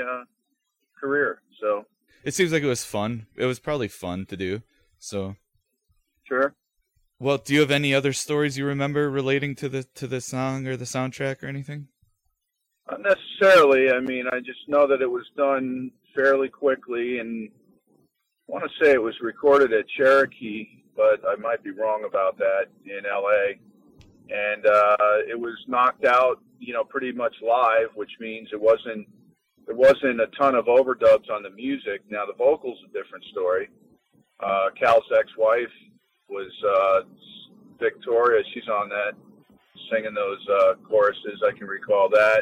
career, so. It seems like it was fun. It was probably fun to do, so. Sure. Well, do you have any other stories you remember relating to the song or the soundtrack or anything? Not necessarily. I mean, I just know that it was done fairly quickly, and I want to say it was recorded at Cherokee, but I might be wrong about that, in L.A. And it was knocked out, you know, pretty much live, which means there wasn't a ton of overdubs on the music. Now, the vocals are a different story. Cal's ex-wife was Victoria. She's on that, singing those choruses. I can recall that.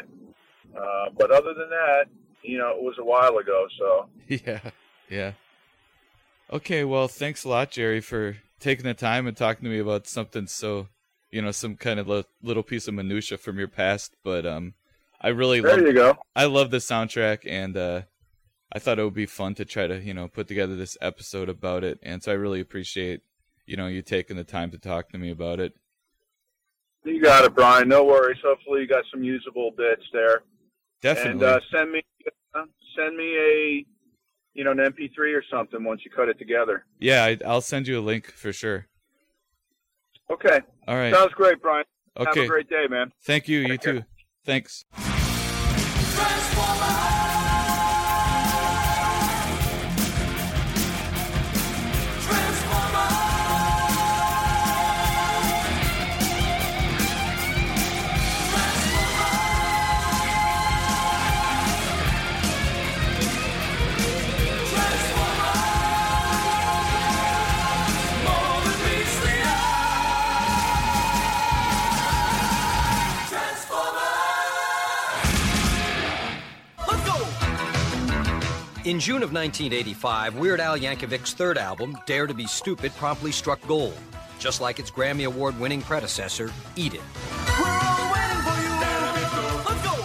But other than that, you know, it was a while ago, so. Yeah. Okay, well, thanks a lot, Jerry, for taking the time and talking to me about something so, you know, some kind of little piece of minutia from your past. But I really I love the soundtrack, and I thought it would be fun to try to, you know, put together this episode about it. And so I really appreciate, you know, you taking the time to talk to me about it. You got it, Brian. No worries. Hopefully you got some usable bits there. Definitely. And send me a, you know, an MP3 or something once you cut it together. Yeah, I'll send you a link for sure. Okay. All right. Sounds great, Brian. Okay. Have a great day, man. Thank you. You too. Thanks. In June of 1985, Weird Al Yankovic's third album, Dare to be Stupid, promptly struck gold, just like its Grammy Award-winning predecessor, Eat It. We're all waiting for you. Let's go.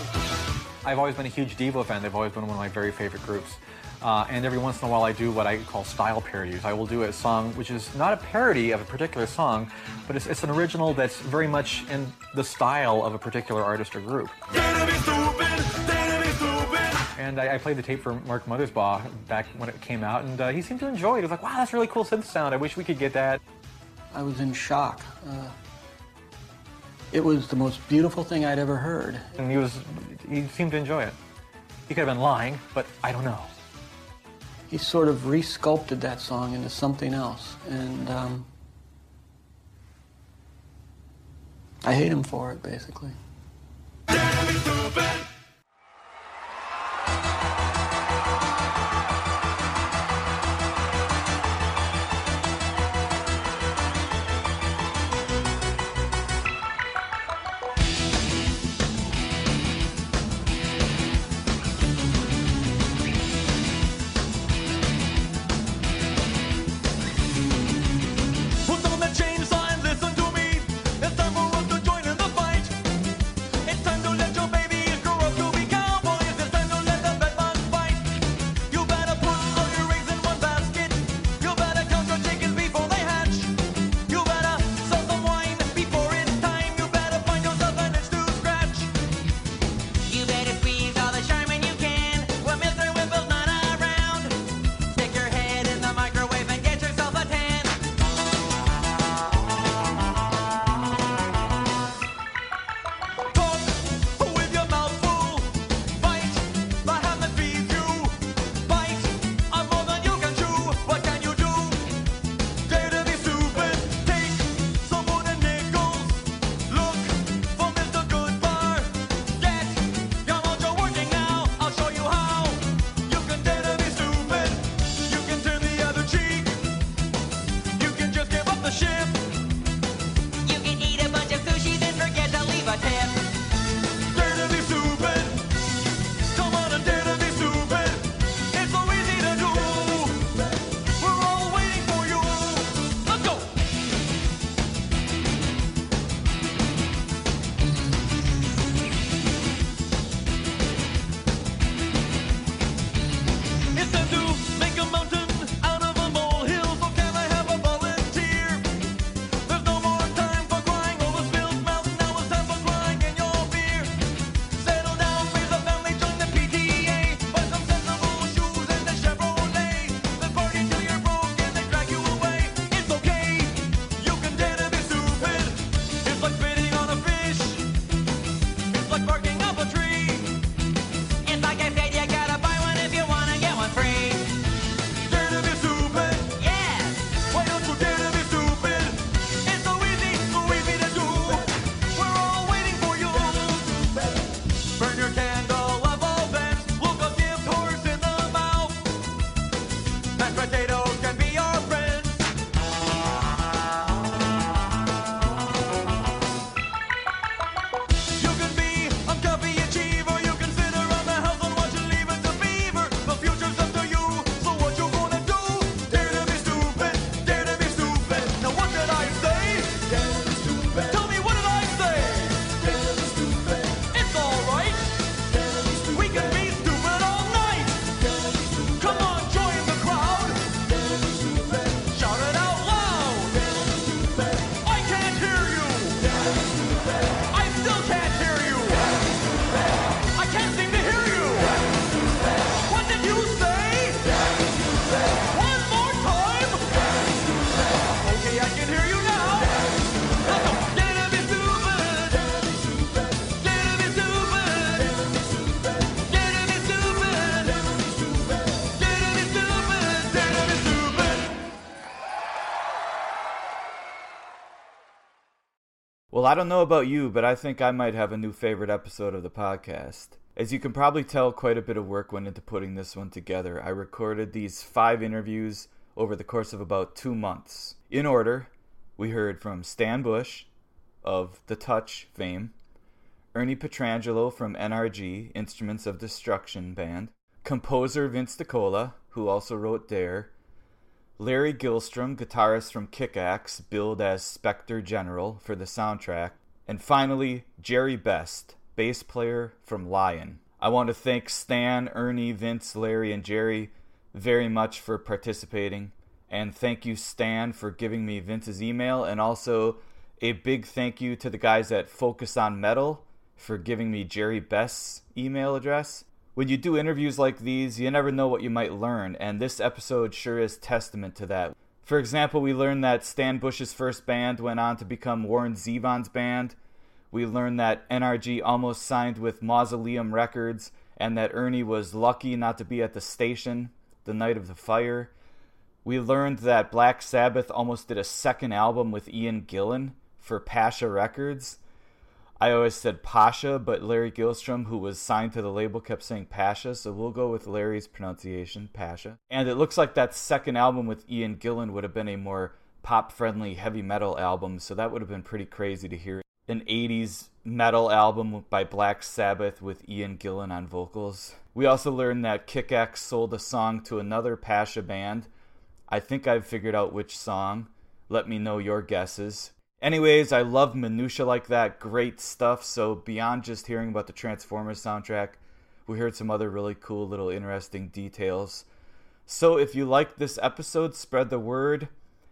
I've always been a huge Devo fan. They've always been one of my very favorite groups. And every once in a while, I do what I call style parodies. I will do a song which is not a parody of a particular song, but it's an original that's very much in the style of a particular artist or group. Dare to be stupid. And I played the tape for Mark Mothersbaugh back when it came out, and he seemed to enjoy it. He was like, wow, that's a really cool synth sound. I wish we could get that. I was in shock. It was the most beautiful thing I'd ever heard. And he seemed to enjoy it. He could have been lying, but I don't know. He sort of re-sculpted that song into something else, and I hate him for it, basically. Well, I don't know about you, but I think I might have a new favorite episode of the podcast. As you can probably tell, quite a bit of work went into putting this one together. I recorded these 5 interviews over the course of about 2 months. In order, we heard from Stan Bush of The Touch fame, Ernie Petrangelo from NRG, Instruments of Destruction band, composer Vince DiCola, who also wrote Dare, Larry Gillstrom, guitarist from Kick Axe, billed as Spectre General for the soundtrack, and finally, Jerry Best, bass player from Lion. I want to thank Stan, Ernie, Vince, Larry, and Jerry very much for participating, and thank you, Stan, for giving me Vince's email, and also a big thank you to the guys at Focus on Metal for giving me Jerry Best's email address. When you do interviews like these, you never know what you might learn, and this episode sure is testament to that. For example, we learned that Stan Bush's first band went on to become Warren Zevon's band. We learned that NRG almost signed with Mausoleum Records, and that Ernie was lucky not to be at the station the night of the fire. We learned that Black Sabbath almost did a second album with Ian Gillan for Pasha Records. I always said Pasha, but Larry Gillstrom, who was signed to the label, kept saying Pasha, so we'll go with Larry's pronunciation, Pasha. And it looks like that second album with Ian Gillan would have been a more pop-friendly heavy metal album, so that would have been pretty crazy to hear. An 80s metal album by Black Sabbath with Ian Gillan on vocals. We also learned that Kick Axe sold a song to another Pasha band. I think I've figured out which song. Let me know your guesses. Anyways, I love minutia like that, great stuff, so beyond just hearing about the Transformers soundtrack, we heard some other really cool little interesting details. So if you liked this episode, spread the word.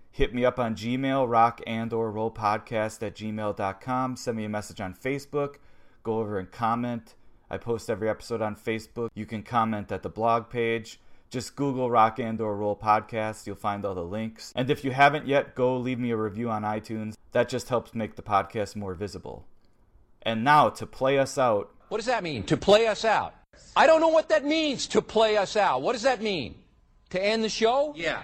Hit me up on Gmail, rockandorrollpodcast@gmail.com. Send me a message on Facebook. Go over and comment. I post every episode on Facebook. You can comment at the blog page. Just Google Rock and or Roll Podcast. You'll find all the links. And if you haven't yet, go leave me a review on iTunes. That just helps make the podcast more visible. And now, to play us out. What does that mean, to play us out? I don't know what that means, to play us out. What does that mean? To end the show? Yeah.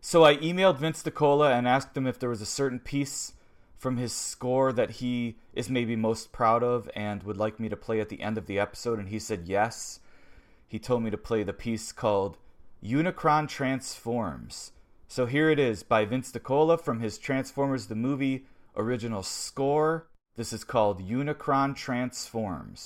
So I emailed Vince DiCola and asked him if there was a certain piece from his score that he is maybe most proud of and would like me to play at the end of the episode, and he said yes. He told me to play the piece called Unicron Transforms. So here it is by Vince DiCola from his Transformers the Movie original score. This is called Unicron Transforms.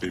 be